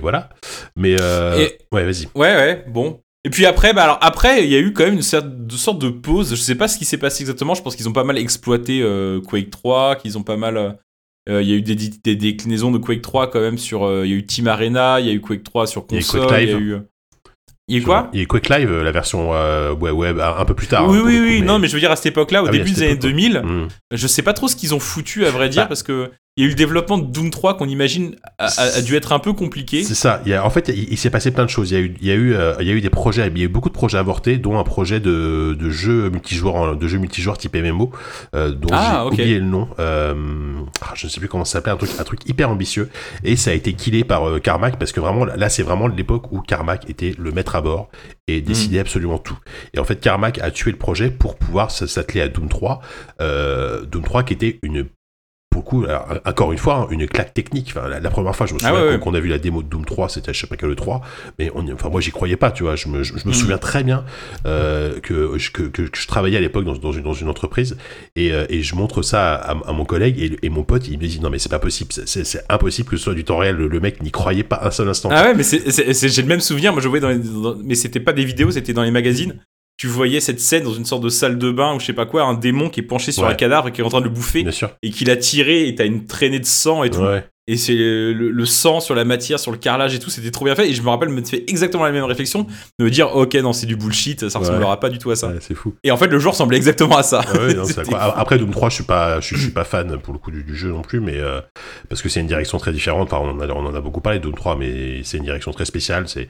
voilà. Mais ouais, vas-y. Ouais, bon. Et puis après après il y a eu quand même une sorte de pause. Je sais pas ce qui s'est passé exactement. Je pense qu'ils ont pas mal exploité Quake 3, qu'ils ont pas mal. Il y a eu des déclinaisons de Quake 3 quand même sur. Il y a eu Team Arena, il y a eu Quake 3 sur console. Il y a eu Il y a Quake Live, la version web, un peu plus tard. Oui, mais... non, mais je veux dire, à cette époque-là, au début des années 2000, je sais pas trop ce qu'ils ont foutu, à vrai dire, parce que il y a eu le développement de Doom 3 qu'on imagine a dû être un peu compliqué. C'est ça. En fait, il s'est passé plein de choses. Il y a eu des projets, il y a eu beaucoup de projets avortés, dont un projet de jeu multijoueur, type MMO, dont j'ai oublié le nom. Je ne sais plus comment ça s'appelait, un truc hyper ambitieux. Et ça a été killé par Carmack parce que vraiment, là, c'est vraiment l'époque où Carmack était le maître à bord et décidait absolument tout. Et en fait, Carmack a tué le projet pour pouvoir s'atteler à Doom 3, qui était une beaucoup, alors, encore une fois, une claque technique. Enfin, la première fois, je me souviens qu'on a vu la démo de Doom 3, c'était, je sais pas quel, le 3, mais moi, j'y croyais pas, tu vois. Je me souviens très bien que je travaillais à l'époque dans une entreprise et je montre ça à mon collègue et mon pote, il me dit non, mais c'est pas possible, c'est impossible que ce soit du temps réel. Le mec n'y croyait pas un seul instant. Ah ouais, mais j'ai le même souvenir. Moi, je voyais mais c'était pas des vidéos, c'était dans les magazines. Tu voyais cette scène dans une sorte de salle de bain ou je sais pas quoi, un démon qui est penché sur un cadavre et qui est en train de le bouffer et qui l'a tiré et t'as une traînée de sang et tout. Ouais. Et c'est le sang sur la matière, sur le carrelage et tout, c'était trop bien fait. Et je me rappelle me fait exactement la même réflexion de me dire ok, non, c'est du bullshit, ça ressemblera pas du tout à ça. Ouais, c'est fou. Et en fait, le joueur ressemblait exactement à ça. Ouais, non, après Doom 3, je suis pas fan pour le coup du jeu non plus, mais parce que c'est une direction très différente. Enfin, on en a beaucoup parlé de Doom 3, mais c'est une direction très spéciale. C'est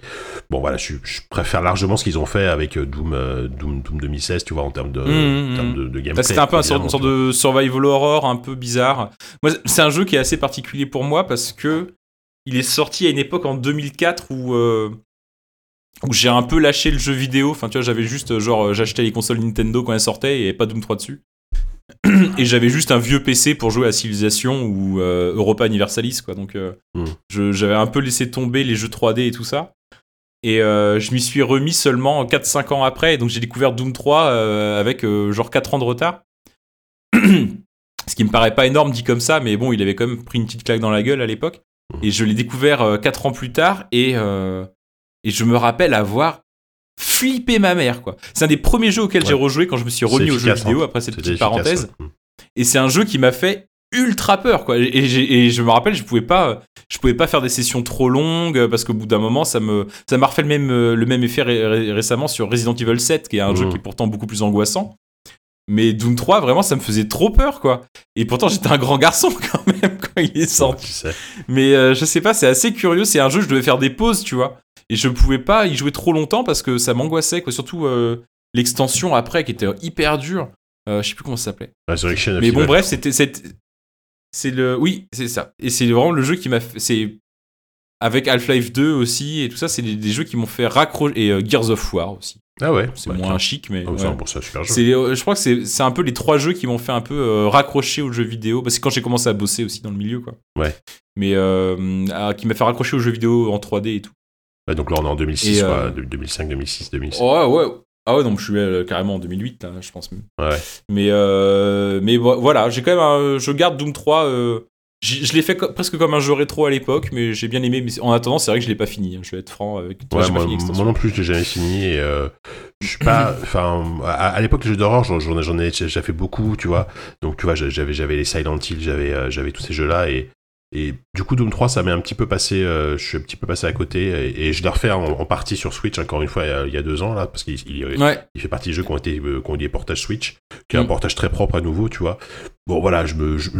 bon, voilà, je préfère largement ce qu'ils ont fait avec Doom 2016, tu vois, en termes de gameplay. C'était un peu une sorte de survival horror un peu bizarre. Moi, c'est un jeu qui est assez particulier pour moi parce que il est sorti à une époque en 2004 où j'ai un peu lâché le jeu vidéo, enfin tu vois, j'avais juste genre j'achetais les consoles Nintendo quand elles sortaient et il n'y avait pas Doom 3 dessus et j'avais juste un vieux PC pour jouer à Civilization ou Europa Universalis quoi, donc j'avais un peu laissé tomber les jeux 3D et tout ça et je m'y suis remis seulement 4-5 ans après, donc j'ai découvert Doom 3 avec genre 4 ans de retard ce qui me paraît pas énorme dit comme ça, mais bon, il avait quand même pris une petite claque dans la gueule à l'époque. Et je l'ai découvert 4 ans plus tard et je me rappelle avoir flippé ma mère, quoi. C'est un des premiers jeux auxquels j'ai rejoué quand je me suis remis aux jeux vidéo après cette petite parenthèse. Ouais. Et c'est un jeu qui m'a fait ultra peur, quoi. Et je me rappelle, je pouvais pas faire des sessions trop longues parce qu'au bout d'un moment, ça m'a refait le même effet récemment sur Resident Evil 7, qui est un jeu qui est pourtant beaucoup plus angoissant. Mais Doom 3, vraiment, ça me faisait trop peur, quoi. Et pourtant, j'étais un grand garçon, quand même, quand il est sorti. Tu sais. Mais je sais pas, c'est assez curieux. C'est un jeu, je devais faire des pauses, tu vois. Et je pouvais pas y jouer trop longtemps parce que ça m'angoissait, quoi. Surtout l'extension après, qui était hyper dure. Je sais plus comment ça s'appelait. Resurrection. Mais bon, bref, c'est le... Oui, c'est ça. Et c'est vraiment le jeu qui m'a... C'est... Avec Half-Life 2 aussi, et tout ça, c'est des jeux qui m'ont fait raccrocher... Et Gears of War aussi. Ah ouais, c'est moins chic, mais oh, ouais. Bon, c'est un super jeu. Je crois que c'est un peu les trois jeux qui m'ont fait un peu raccrocher aux jeux vidéo. Parce que quand j'ai commencé à bosser aussi dans le milieu, quoi. Ouais. Mais qui m'a fait raccrocher aux jeux vidéo en 3D et tout. Ouais, donc là on est en 2006, quoi, 2005, 2006, 2007. Ouais, ouais. Ah ouais, donc je suis carrément en 2008, hein, je pense. Ouais. Mais voilà, j'ai quand même, je garde Doom 3. Je l'ai fait presque comme un jeu rétro à l'époque, mais j'ai bien aimé. Mais en attendant, c'est vrai que je l'ai pas fini. Hein. Je vais être franc avec toi. Ouais, moi non plus, je l'ai jamais fini. Et je suis pas. Enfin, à l'époque, les jeux d'horreur, j'en ai fait beaucoup, tu vois. Donc, tu vois, j'avais les Silent Hill, j'avais tous ces jeux-là, et du coup, Doom 3, ça m'est un petit peu passé. Je suis un petit peu passé à côté, et je l'ai refait en partie sur Switch. Encore une fois, il y a 2 ans là, parce qu'il fait partie des jeux qui ont des portages Switch, qui est un portage très propre à nouveau, tu vois. Bon voilà, je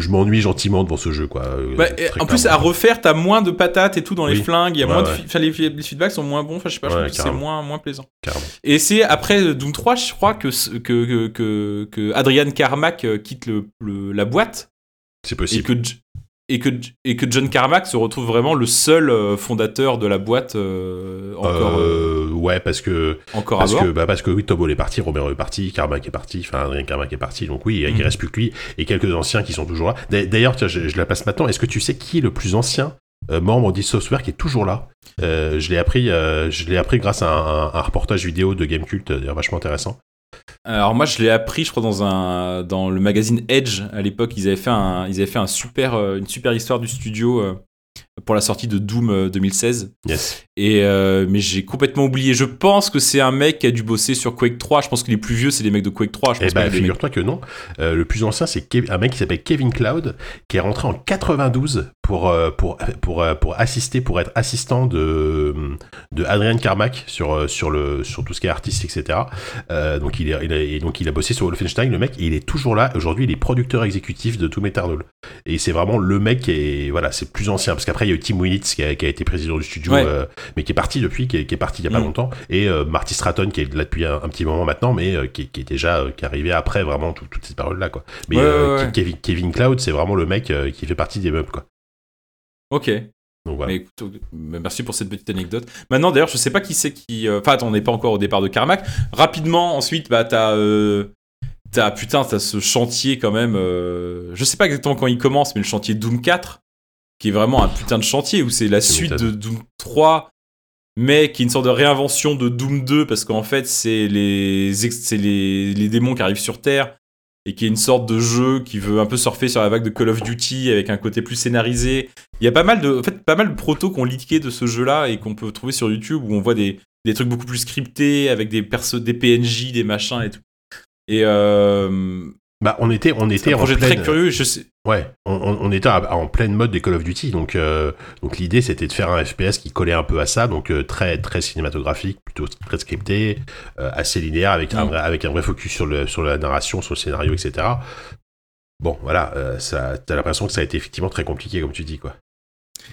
m'ennuie gentiment devant ce jeu, quoi. Bah, en plus à refaire, t'as moins de patates et tout dans les flingues, y a moins de les feedbacks sont moins bons, enfin je sais pas, je trouve que c'est moins plaisant. Carrément. Et c'est après Doom 3, je crois que Adrian Carmack quitte la boîte. C'est possible. Et que John Carmack se retrouve vraiment le seul fondateur de la boîte encore. Ouais, parce que encore parce que oui, Tom Hall est parti, Romero est parti, Carmack est parti, enfin Adrian Carmack est parti, donc oui, il reste plus que lui et quelques anciens qui sont toujours là. D'ailleurs, tiens, je la passe maintenant. Est-ce que tu sais qui est le plus ancien membre d'id Software qui est toujours là? Je l'ai appris grâce à un reportage vidéo de Gamecult, d'ailleurs vachement intéressant. Alors moi je l'ai appris, je crois, dans le magazine Edge à l'époque. Ils avaient fait une super histoire du studio pour la sortie de Doom 2016. Yes. Et mais j'ai complètement oublié. Je pense que c'est un mec qui a dû bosser sur Quake 3. Je pense que les plus vieux c'est les mecs de Quake 3. Eh bah, figure-toi que non. Le plus ancien c'est un mec qui s'appelle Kevin Cloud, qui est rentré en 92 pour être assistant de Adrian Carmack sur tout ce qui est artiste, etc. Donc il a bossé sur Wolfenstein, le mec, et il est toujours là. Aujourd'hui, il est producteur exécutif de Doom Eternal. Et c'est vraiment le mec qui est, voilà, c'est le plus ancien, parce qu'après il y a eu Tim Willits qui a été président du studio, mais qui est parti depuis, qui est parti il y a pas longtemps, et Marty Stratton qui est là depuis un petit moment maintenant, mais qui est déjà qui est arrivé après vraiment toutes ces paroles là, quoi. Mais Kevin Cloud, c'est vraiment le mec qui fait partie des meubles, quoi. Ok. Donc, voilà. Mais écoute, merci pour cette petite anecdote. Maintenant, d'ailleurs, je sais pas qui c'est qui. Enfin, attends, on n'est pas encore au départ de Carmack. Rapidement, ensuite, bah t'as T'as ce chantier quand même, je sais pas exactement quand il commence, mais le chantier Doom 4, qui est vraiment un putain de chantier, où c'est la suite de Doom 3, mais qui est une sorte de réinvention de Doom 2, parce qu'en fait, c'est les démons qui arrivent sur Terre, et qui est une sorte de jeu qui veut un peu surfer sur la vague de Call of Duty, avec un côté plus scénarisé. Il y a pas mal de protos qu'on leakait de ce jeu-là, et qu'on peut trouver sur YouTube, où on voit des trucs beaucoup plus scriptés, avec des PNJ, des machins et tout. Et on était un projet en pleine... très curieux, je sais. Ouais, on était en pleine mode des Call of Duty, donc l'idée c'était de faire un FPS qui collait un peu à ça, donc très très cinématographique, plutôt très scripté, assez linéaire, avec un vrai focus sur la narration, sur le scénario, etc. Bon, voilà, t'as l'impression que ça a été effectivement très compliqué, comme tu dis, quoi.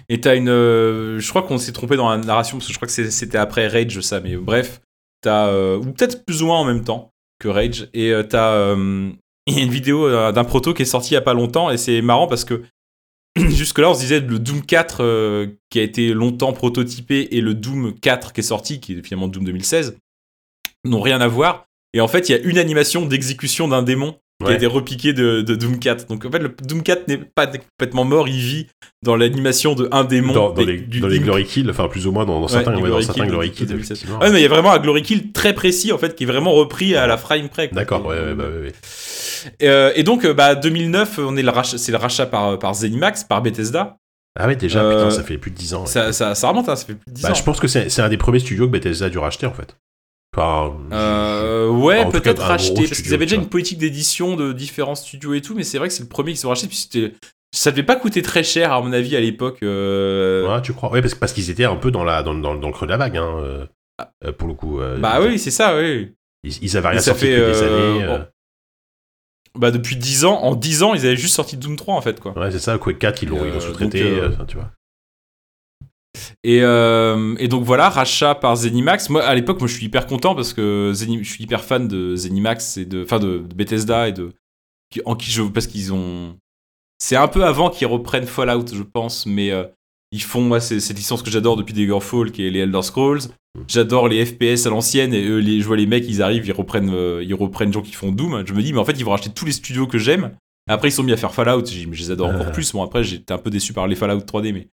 Et t'as une, je crois qu'on s'est trompé dans la narration parce que je crois que c'était après Rage ça, mais bref, t'as ou peut-être plus ou moins en même temps que Rage, et il y a une vidéo d'un proto qui est sorti il y a pas longtemps, et c'est marrant parce que jusque-là on se disait le Doom 4 qui a été longtemps prototypé et le Doom 4 qui est sorti, qui est finalement Doom 2016, n'ont rien à voir, et en fait il y a une animation d'exécution d'un démon qui a été repiquée de Doom 4, donc en fait le Doom 4 n'est pas complètement mort, il vit dans l'animation de un démon dans les glory kills, enfin plus ou moins dans certains glory kills. Ouais, mais il y a vraiment un glory kill très précis en fait qui est vraiment repris à la frame près, quoi. D'accord, ouais. Et donc, 2009, c'est le rachat par ZeniMax, par Bethesda. Ah ouais, déjà, putain, ça fait plus de 10 ans. Ça remonte, hein, ça fait plus de 10 ans. Je pense que c'est un des premiers studios que Bethesda a dû racheter, en fait. Enfin, peut-être racheter, parce qu'ils avaient déjà une politique d'édition de différents studios et tout, mais c'est vrai que c'est le premier qu'ils ont racheté, puis ça devait pas coûter très cher, à mon avis, à l'époque. Ouais, tu crois ? Ouais, parce qu'ils étaient un peu dans le creux de la vague, hein, pour le coup. Oui, c'est ça, oui. Ils avaient rien sorti depuis des années... depuis 10 ans, en 10 ans, ils avaient juste sorti Doom 3, en fait, quoi. Ouais, c'est ça, Quake 4, ils l'ont sous-traité, tu vois. Et donc, voilà, rachat par ZeniMax. Moi, à l'époque, je suis hyper content parce que je suis hyper fan de ZeniMax, de Bethesda, et parce qu'ils ont... C'est un peu avant qu'ils reprennent Fallout, je pense, mais ils font, moi, cette licence que j'adore depuis Daggerfall, qui est les Elder Scrolls. J'adore les FPS à l'ancienne, et eux, je vois les mecs, ils arrivent, ils reprennent gens qui font Doom. Je me dis, mais en fait, ils vont racheter tous les studios que j'aime. Après, ils sont mis à faire Fallout. Je les adore encore plus. Bon, après, j'étais un peu déçu par les Fallout 3D, mais.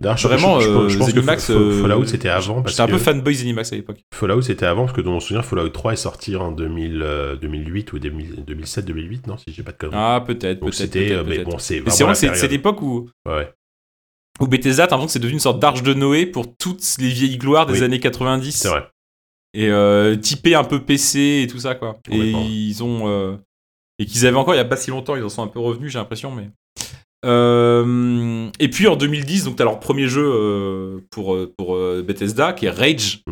Vraiment, je pense ZeniMax, que Fallout, c'était avant. J'étais un peu fanboy ZeniMax à l'époque. Fallout, c'était avant, parce que dans mon souvenir, Fallout 3 est sorti en 2008 ou 2007-2008, non, si j'ai pas de conneries. Ah, peut-être. Donc, peut-être. Bon, c'est vraiment vrai que c'est l'époque où. Ouais. Au Bethesda, t'as l'impression que c'est devenu une sorte d'arche de Noé pour toutes les vieilles gloires des années 90. C'est vrai. Et typé un peu PC et tout ça, quoi. Et ils ont... et qu'ils avaient encore il y a pas si longtemps, ils en sont un peu revenus, j'ai l'impression, mais... Et puis en 2010, donc t'as leur premier jeu pour Bethesda, qui est Rage,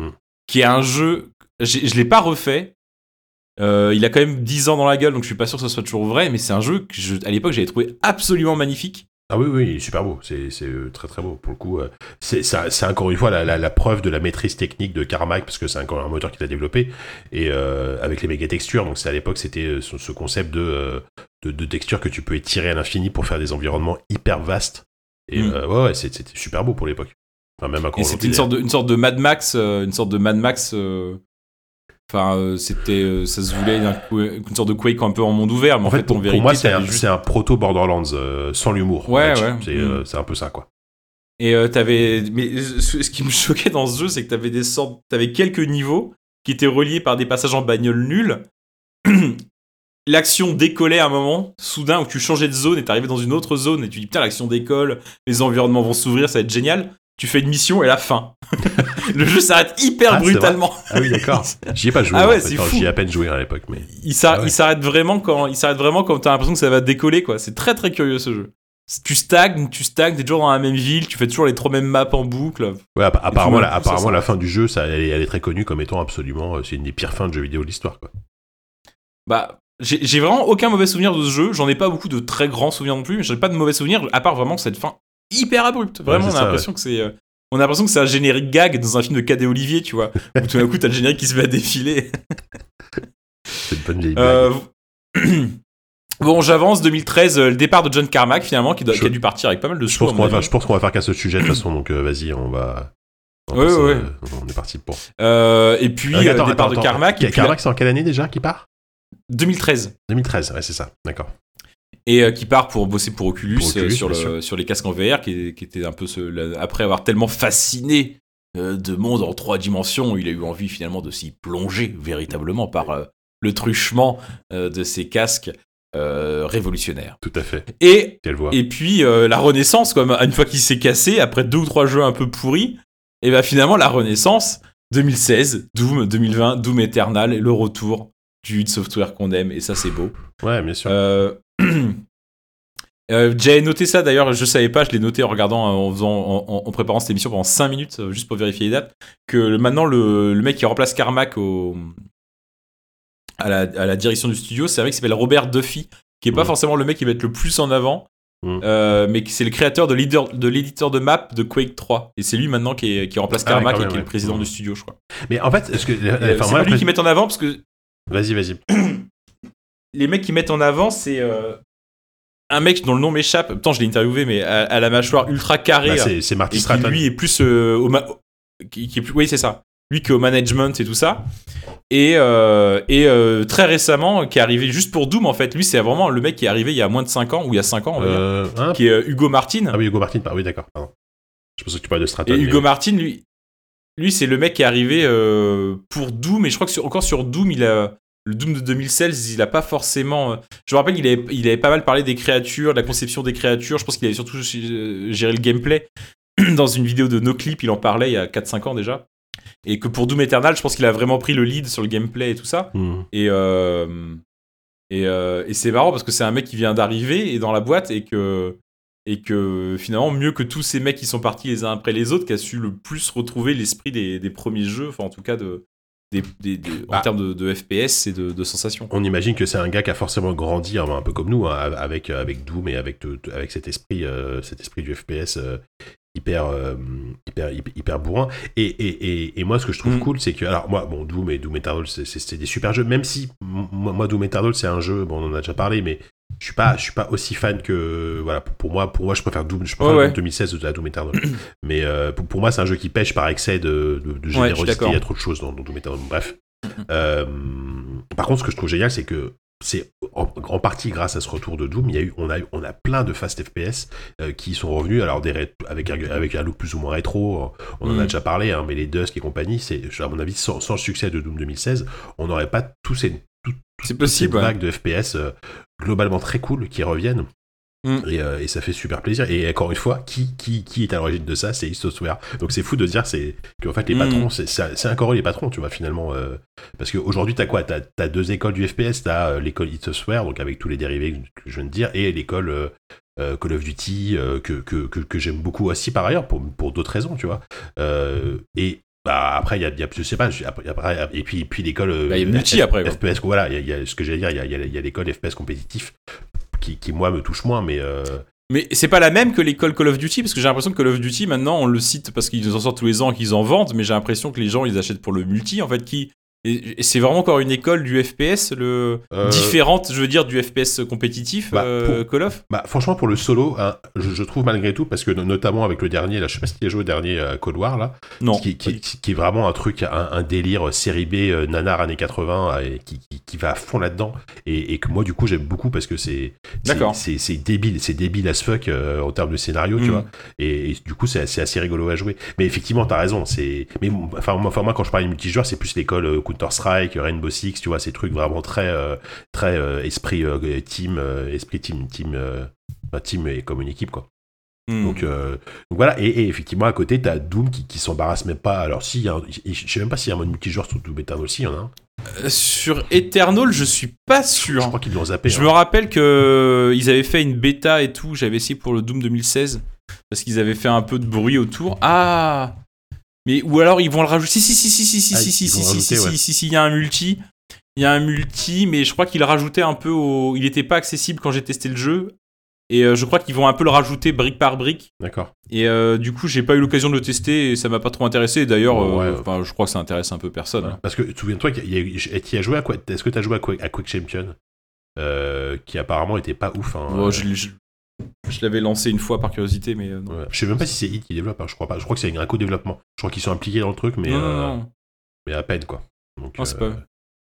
qui est un jeu... Je l'ai pas refait. Il a quand même 10 ans dans la gueule, donc je suis pas sûr que ce soit toujours vrai, mais c'est un jeu que, à l'époque, j'avais trouvé absolument magnifique. Ah oui, il est super beau, c'est très très beau. Pour le coup, c'est encore une fois la preuve de la maîtrise technique de Carmack, parce que c'est encore un moteur qu'il a développé, et avec les méga textures. Donc à l'époque, c'était ce concept de texture que tu peux étirer à l'infini pour faire des environnements hyper vastes. Et c'était super beau pour l'époque. Enfin, même encore. Et c'était une sorte de Mad Max, une sorte de Mad Max. C'était ça se voulait une sorte de Quake un peu en monde ouvert, mais en fait pour moi c'est un proto Borderlands sans l'humour. Ouais. C'est un peu ça, quoi. Et ce qui me choquait dans ce jeu, c'est que t'avais quelques niveaux qui étaient reliés par des passages en bagnole nuls. L'action décollait à un moment, soudain, où tu changeais de zone et t'arrivais dans une autre zone et tu dis putain, l'action décolle, les environnements vont s'ouvrir, ça va être génial. Tu fais une mission et la fin. Le jeu s'arrête hyper brutalement. Ah oui, d'accord. J'y ai pas joué. Ah ouais, c'est fou. J'y ai à peine joué à l'époque, mais il s'arrête vraiment quand t'as l'impression que ça va décoller, quoi. C'est très très curieux, ce jeu. Tu stagnes, t'es toujours dans la même ville, tu fais toujours les trois mêmes maps en boucle. Ouais, apparemment la fin du jeu, elle est très connue comme étant absolument, c'est une des pires fins de jeux vidéo de l'histoire, quoi. J'ai vraiment aucun mauvais souvenir de ce jeu. J'en ai pas beaucoup de très grands souvenirs non plus, mais j'ai pas de mauvais souvenirs à part vraiment cette fin hyper abrupte. Vraiment, on a l'impression que c'est... On a l'impression que c'est un générique gag dans un film de Cadet Olivier, tu vois. Où tout d'un coup, t'as le générique qui se met à défiler. C'est une bonne vieille blague. Bon, j'avance. 2013, le départ de John Carmack, finalement, qui a dû partir avec pas mal de choses. Je pense qu'on va faire qu'à ce sujet, de toute façon. Donc, vas-y, on va... Ouais. On est parti pour... et puis, le départ de Carmack... Carmack, c'est en quelle année, déjà, qui part ? 2013. 2013, ouais, c'est ça, d'accord. Et qui part pour bosser pour Oculus, sur les casques en VR, qui était un peu après avoir tellement fasciné de monde en 3 dimensions, il a eu envie finalement de s'y plonger véritablement par le truchement de ces casques révolutionnaires. Tout à fait. Et puis la Renaissance, quoi, une fois qu'il s'est cassé, après 2 ou 3 jeux un peu pourris, et bien finalement la Renaissance, 2016, Doom, 2020, Doom Eternal, le retour du id Software qu'on aime, et ça c'est beau. Ouais, bien sûr. J'avais noté ça d'ailleurs, je savais pas, je l'ai noté en regardant, en préparant cette émission pendant 5 minutes, juste pour vérifier les dates, que maintenant le mec qui remplace Carmack à la direction du studio, c'est un mec qui s'appelle Robert Duffy, qui est pas forcément le mec qui va être le plus en avant, mais c'est le créateur de l'éditeur de map de Quake 3, et c'est lui maintenant qui remplace Carmack, et qui est le président du studio, je crois. Mais en fait, c'est lui qui met en avant, parce que... Vas-y. Les mecs qui mettent en avant, c'est un mec dont le nom m'échappe. Putain, je l'ai interviewé, mais à la mâchoire ultra carrée. Bah, c'est Marty Stratton. Lui est plus oui, c'est ça. Lui qui est au management et tout ça. Et très récemment, qui est arrivé juste pour Doom, en fait. Lui, c'est vraiment le mec qui est arrivé il y a moins de 5 ans, ou il y a 5 ans, qui est Hugo Martin. Ah oui, Hugo Martin. Ah oui, d'accord. Pardon. Je pensais que tu parlais de Stratton. Et Hugo Martin, lui, c'est le mec qui est arrivé pour Doom. Et je crois que sur Doom, il a... Le Doom de 2016, il a pas forcément... Je me rappelle, il avait pas mal parlé des créatures, de la conception des créatures. Je pense qu'il avait surtout géré le gameplay. Dans une vidéo de No Clip, il en parlait il y a 4-5 ans déjà. Et que pour Doom Eternal, je pense qu'il a vraiment pris le lead sur le gameplay et tout ça. Et c'est marrant parce que c'est un mec qui vient d'arriver et dans la boîte et que finalement, mieux que tous ces mecs qui sont partis les uns après les autres, qui a su le plus retrouver l'esprit des premiers jeux, enfin en tout cas en termes de FPS et de sensations. On imagine que c'est un gars qui a forcément grandi, un peu comme nous, hein, avec Doom et avec cet esprit du FPS hyper bourrin. Et moi, ce que je trouve cool, c'est que... Alors moi, bon, Doom et Doom Eternal, c'est des super jeux, même si moi, Doom Eternal, c'est un jeu, bon, on en a déjà parlé, mais je suis pas aussi fan que... Voilà, pour moi je préfère Doom, Doom 2016 à Doom Eternal. Mais pour moi, c'est un jeu qui pêche par excès de générosité. Il y a trop de choses dans Doom Eternal. Bref. Par contre, ce que je trouve génial, c'est que c'est en partie grâce à ce retour de Doom, on a plein de fast FPS qui sont revenus, alors avec un look plus ou moins rétro, on en a déjà parlé, hein, mais les Dusk et compagnie, c'est, à mon avis, sans le succès de Doom 2016, on n'aurait pas tous ces vagues de FPS globalement très cool qui reviennent. Et ça fait super plaisir. Et encore une fois, qui est à l'origine de ça? C'est id Software. Donc c'est fou de dire qu'en fait les patrons, c'est encore eux les patrons, tu vois, finalement. Parce qu'aujourd'hui, t'as quoi? T'as 2 écoles du FPS. T'as l'école id Software, donc avec tous les dérivés que je viens de dire, et l'école Call of Duty, que j'aime beaucoup aussi par ailleurs, pour d'autres raisons, tu vois. Après il y a je sais pas, après et puis l'école FPS, voilà, il y a ce que j'allais dire, il y a l'école FPS compétitif qui moi me touche moins, mais c'est pas la même que l'école Call of Duty, parce que j'ai l'impression que Call of Duty maintenant on le cite parce qu'ils en sortent tous les ans, qu'ils en vendent, mais j'ai l'impression que les gens ils achètent pour le multi, en fait, et c'est vraiment encore une école du FPS différente, je veux dire, du FPS compétitif, Call of. Bah franchement, pour le solo, hein, je trouve malgré tout, parce que notamment avec le dernier, là, je sais pas si tu as joué au dernier Cold War là, non. Qui est vraiment un truc, un délire série B nanar années 80, et qui va à fond là-dedans, et que moi du coup j'aime beaucoup parce que c'est débile as fuck en termes de scénario, tu vois, et du coup c'est assez rigolo à jouer. Mais effectivement t'as raison, moi quand je parle de multijoueur, c'est plus l'école Counter-Strike, Rainbow Six, tu vois, ces trucs vraiment très esprit team et comme une équipe, quoi. Donc voilà, et effectivement à côté t'as Doom qui s'embarrasse même pas. Alors si, je sais même pas s'il y a un mode multijoueur sur Doom Eternal, aussi il y en a un. Sur Eternal, je suis pas sûr. Je crois qu'ils l'ont zappé. Je me rappelle qu'ils avaient fait une bêta et tout, j'avais essayé pour le Doom 2016 parce qu'ils avaient fait un peu de bruit autour. Ah! Mais ou alors ils vont le rajouter. Si, il y a un multi. Il y a un multi, mais je crois qu'il rajoutait un peu il était pas accessible quand j'ai testé le jeu, et je crois qu'ils vont un peu le rajouter brique par brique. D'accord. Et du coup, j'ai pas eu l'occasion de le tester et ça m'a pas trop intéressé, et d'ailleurs je crois que ça intéresse un peu personne. Ouais. Hein. Parce que souviens-toi tu as joué à quoi? Est-ce que tu as joué à Quake Champion qui apparemment était pas ouf, hein. Oh, je l'avais lancé une fois par curiosité, mais non. Ouais. Je sais même pas si c'est id qui développe, hein. Je crois pas. Je crois que c'est un co-développement. Je crois qu'ils sont impliqués dans le truc, mais à peine, quoi. Donc, c'est pas.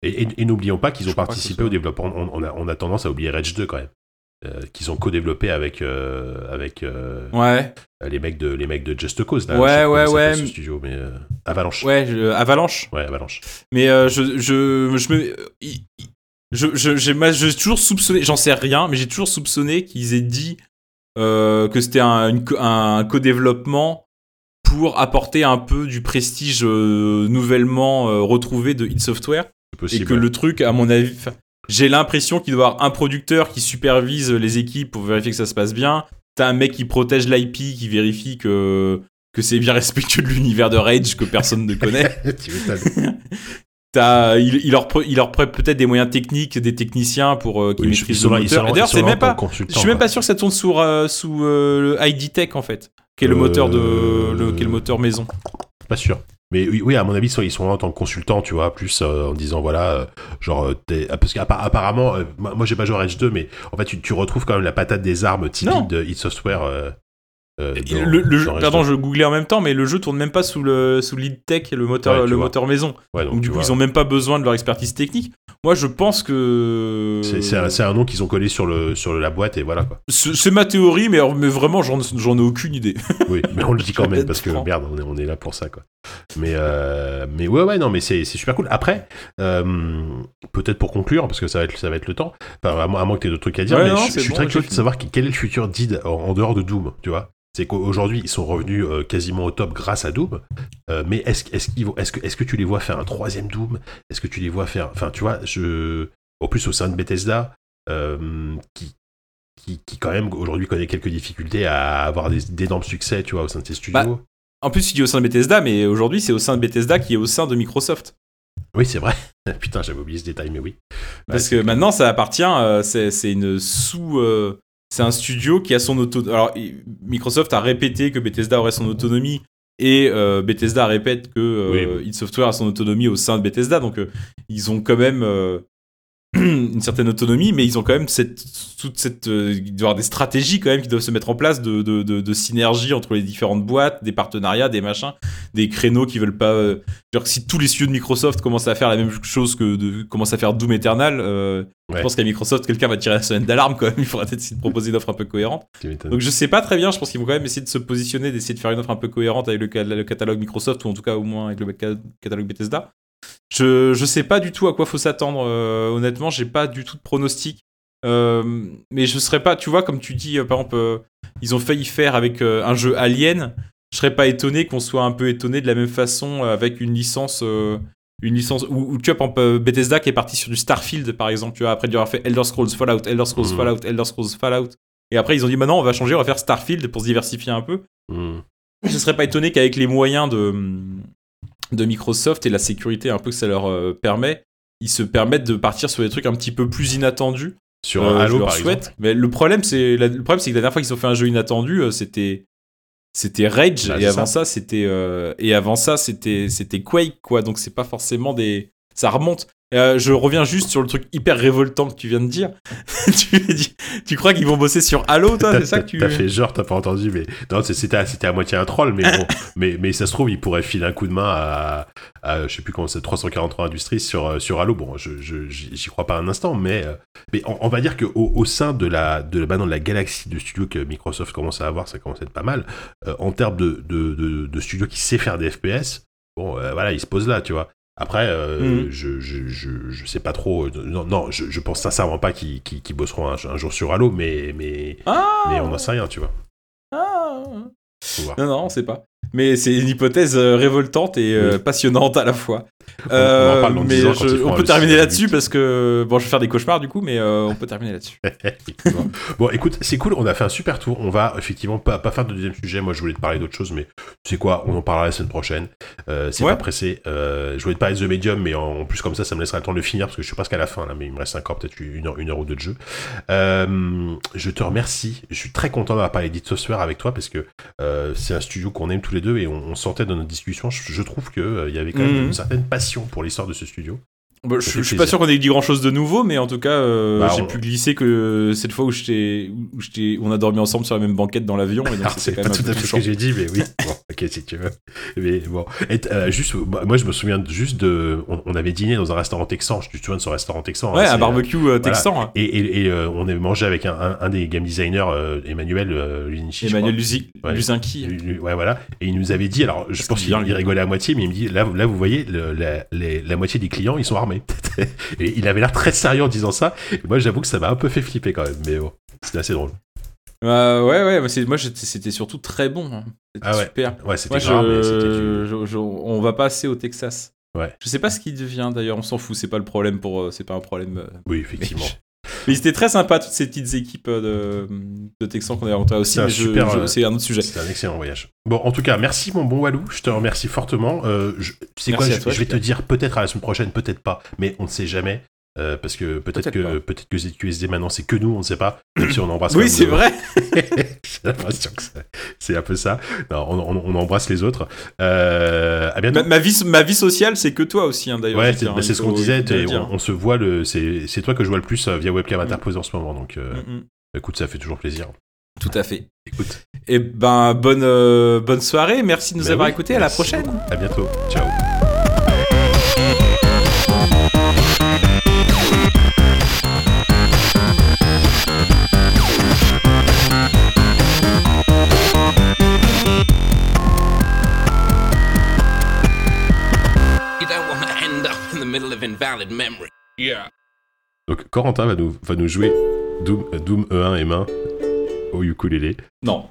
Et n'oublions pas qu'ils ont participé au développement. On a tendance à oublier Rage 2 quand même, qu'ils ont co-développé avec ouais, les mecs de Just Cause là. Ouais. Ce studio, mais Avalanche. Avalanche. Ouais, Avalanche. Mais j'ai toujours soupçonné, j'en sais rien, mais j'ai toujours soupçonné qu'ils aient dit que c'était un co-développement pour apporter un peu du prestige nouvellement retrouvé de id Software. Possible, et que le truc, à mon avis, j'ai l'impression qu'il doit y avoir un producteur qui supervise les équipes pour vérifier que ça se passe bien. T'as un mec qui protège l'IP, qui vérifie que c'est bien respectueux de l'univers de Rage que personne ne connaît. Il leur prête peut-être des moyens techniques, des techniciens pour qu'ils maîtrisent le moteur. D'ailleurs, je suis même pas sûr que ça tourne sous le id Tech en fait, qui est le moteur qui est le moteur maison. Pas sûr. Mais oui, à mon avis, ils sont là en tant que consultants, tu vois, plus en disant, voilà, parce qu'apparemment, moi j'ai pas joué à Rage 2, mais en fait, tu retrouves quand même la patate des armes typique de id Software. Pardon, je googlais en même temps, mais le jeu tourne même pas sous l'id Tech, le moteur, ouais, le moteur maison. Ouais, donc du coup, ils ont même pas besoin de leur expertise technique. Moi, je pense que... C'est un nom qu'ils ont collé sur la boîte, et voilà, quoi. C'est ma théorie, mais vraiment, j'en ai aucune idée. Oui, mais on le dit quand même, parce que, merde, on est là pour ça, quoi. Mais ouais, non, mais c'est super cool. Après, peut-être pour conclure, parce que ça va être le temps, enfin, à moins que t'aies d'autres trucs à dire, mais je suis très curieux de savoir quel est le futur d'id en dehors de Doom, tu vois. C'est qu'aujourd'hui, ils sont revenus quasiment au top grâce à Doom. Mais est-ce que tu les vois faire un troisième Doom ? Est-ce que tu les vois faire... Enfin, tu vois, en plus, au sein de Bethesda, qui quand même, aujourd'hui, connaît quelques difficultés à avoir d'énormes succès, tu vois, au sein de ses studios. Bah, en plus, tu dis au sein de Bethesda, mais aujourd'hui, c'est au sein de Bethesda qui est au sein de Microsoft. Oui, c'est vrai. Putain, j'avais oublié ce détail, mais oui. Parce que maintenant, ça appartient... c'est une sous... C'est un studio qui a son autonomie. Alors, Microsoft a répété que Bethesda aurait son autonomie et Bethesda répète que id Software a son autonomie au sein de Bethesda. Donc, ils ont quand même une certaine autonomie, mais ils ont quand même toute cette. Il doit y avoir des stratégies quand même qui doivent se mettre en place de synergie entre les différentes boîtes, des partenariats, des machins, des créneaux qui veulent pas. Genre, si tous les studios de Microsoft commencent à faire la même chose commencent à faire Doom Eternal. Ouais. Je pense qu'à Microsoft, quelqu'un va tirer la sonnette d'alarme quand même. Il faudra peut-être essayer de proposer une offre un peu cohérente. Donc je sais pas très bien. Je pense qu'ils vont quand même essayer de se positionner, d'essayer de faire une offre un peu cohérente avec le catalogue Microsoft ou en tout cas au moins avec le catalogue Bethesda. Je sais pas du tout à quoi faut s'attendre. Honnêtement, j'ai pas du tout de pronostic. Mais je serais pas, tu vois, comme tu dis, par exemple, ils ont failli faire avec un jeu Alien. Je serais pas étonné qu'on soit un peu étonné de la même façon avec une licence. Une licence où tu vois, Bethesda qui est parti sur du Starfield par exemple, tu vois, après d'avoir fait Elder Scrolls, Fallout, Elder Scrolls, Fallout, Elder Scrolls, Fallout, et après ils ont dit maintenant on va changer, on va faire Starfield pour se diversifier un peu. Je serais pas étonné qu'avec les moyens de Microsoft et la sécurité un peu que ça leur permet, ils se permettent de partir sur des trucs un petit peu plus inattendus. Sur Halo par exemple. Mais le problème c'est que la dernière fois qu'ils ont fait un jeu inattendu, c'était Rage, et avant ça c'était Quake, quoi. Donc c'est pas forcément des... ça remonte. Je reviens juste sur le truc hyper révoltant que tu viens de dire. Tu crois qu'ils vont bosser sur Halo, toi? C'est ça que tu... T'as fait genre, t'as pas entendu, mais... Non, c'était à moitié un troll, mais bon. mais ça se trouve, ils pourraient filer un coup de main à je sais plus comment c'est, 343 Industries sur Halo. Bon, j'y crois pas un instant, mais on va dire qu'au sein de la galaxie de studios que Microsoft commence à avoir, ça commence à être pas mal. En termes de studios qui sait faire des FPS, bon, voilà, ils se posent là, tu vois. Après, je sais pas trop. Non, je pense sincèrement pas qu'ils bosseront un jour sur Halo, mais on n'en sait rien, tu vois. Non, on sait pas. Mais c'est une hypothèse révoltante et passionnante à la fois. On en parle dans 10 ans quand ils feront, on peut terminer là-dessus parce que bon, je vais faire des cauchemars du coup, mais on peut terminer là-dessus. Bon, écoute, c'est cool, on a fait un super tour. On va effectivement pas faire de deuxième sujet. Moi, je voulais te parler d'autre chose, mais tu sais quoi, on en parlera la semaine prochaine. Pas pressé. Je voulais te parler de The Medium, mais en plus comme ça me laissera le temps de le finir parce que je suis presque à la fin là, mais il me reste encore peut-être une heure ou deux de jeu. Je te remercie. Je suis très content d'avoir parlé d'id Software avec toi parce que c'est un studio qu'on aime tous les deux et on sentait dans notre discussion, je trouve qu'il y avait quand même une certaine passion pour l'histoire de ce studio. Bah, je suis pas sûr qu'on ait dit grand chose de nouveau, mais en tout cas, j'ai pu glisser que cette fois où on a dormi ensemble sur la même banquette dans l'avion. Et donc c'est pas tout à fait ce que j'ai dit, mais oui. Bon, ok, si tu veux. Mais bon, juste, moi je me souviens juste de, on avait dîné dans un restaurant texan. Je te souviens de ce restaurant texan. Ouais, un barbecue texan. Voilà. Et on avait mangé avec un des game designers, Emmanuel Luzinki. Ouais, voilà. Et il nous avait dit, alors je pense qu'il rigolait à moitié, mais il me dit, là vous voyez, la moitié des clients ils sont armés. Et il avait l'air très sérieux en disant ça. Et moi, j'avoue que ça m'a un peu fait flipper quand même. Mais bon, c'était assez drôle. Moi, c'était surtout très bon. Hein. C'était super. Ouais, c'était grave. On va passer au Texas. Ouais. Je sais pas ce qu'il devient d'ailleurs. On s'en fout. C'est pas le problème c'est pas un problème. Oui, effectivement. Mais c'était très sympa, toutes ces petites équipes de Texans qu'on avait rencontrées aussi. C'est un autre sujet. C'est un excellent voyage. Bon, en tout cas, merci mon bon Walou. Je te remercie fortement. Je vais te dire peut-être à la semaine prochaine, peut-être pas, mais on ne sait jamais. Parce que peut-être que ZQSD maintenant c'est que nous, on ne sait pas, même si on embrasse oui c'est vrai. J'ai l'impression que c'est un peu ça. Non, on embrasse les autres. À bientôt. Ma vie sociale c'est que toi aussi hein, d'ailleurs. Ouais, c'est ce qu'on disait, on se voit c'est toi que je vois le plus via webcam interposée en ce moment, donc écoute, ça fait toujours plaisir. Tout à fait. Écoute. Et ben bonne soirée, merci de nous avoir écoutés, à la prochaine. À bientôt. Ciao. Invalid memory. Yeah. Donc Corentin va nous jouer Doom E1 M1 au ukulélé. Non.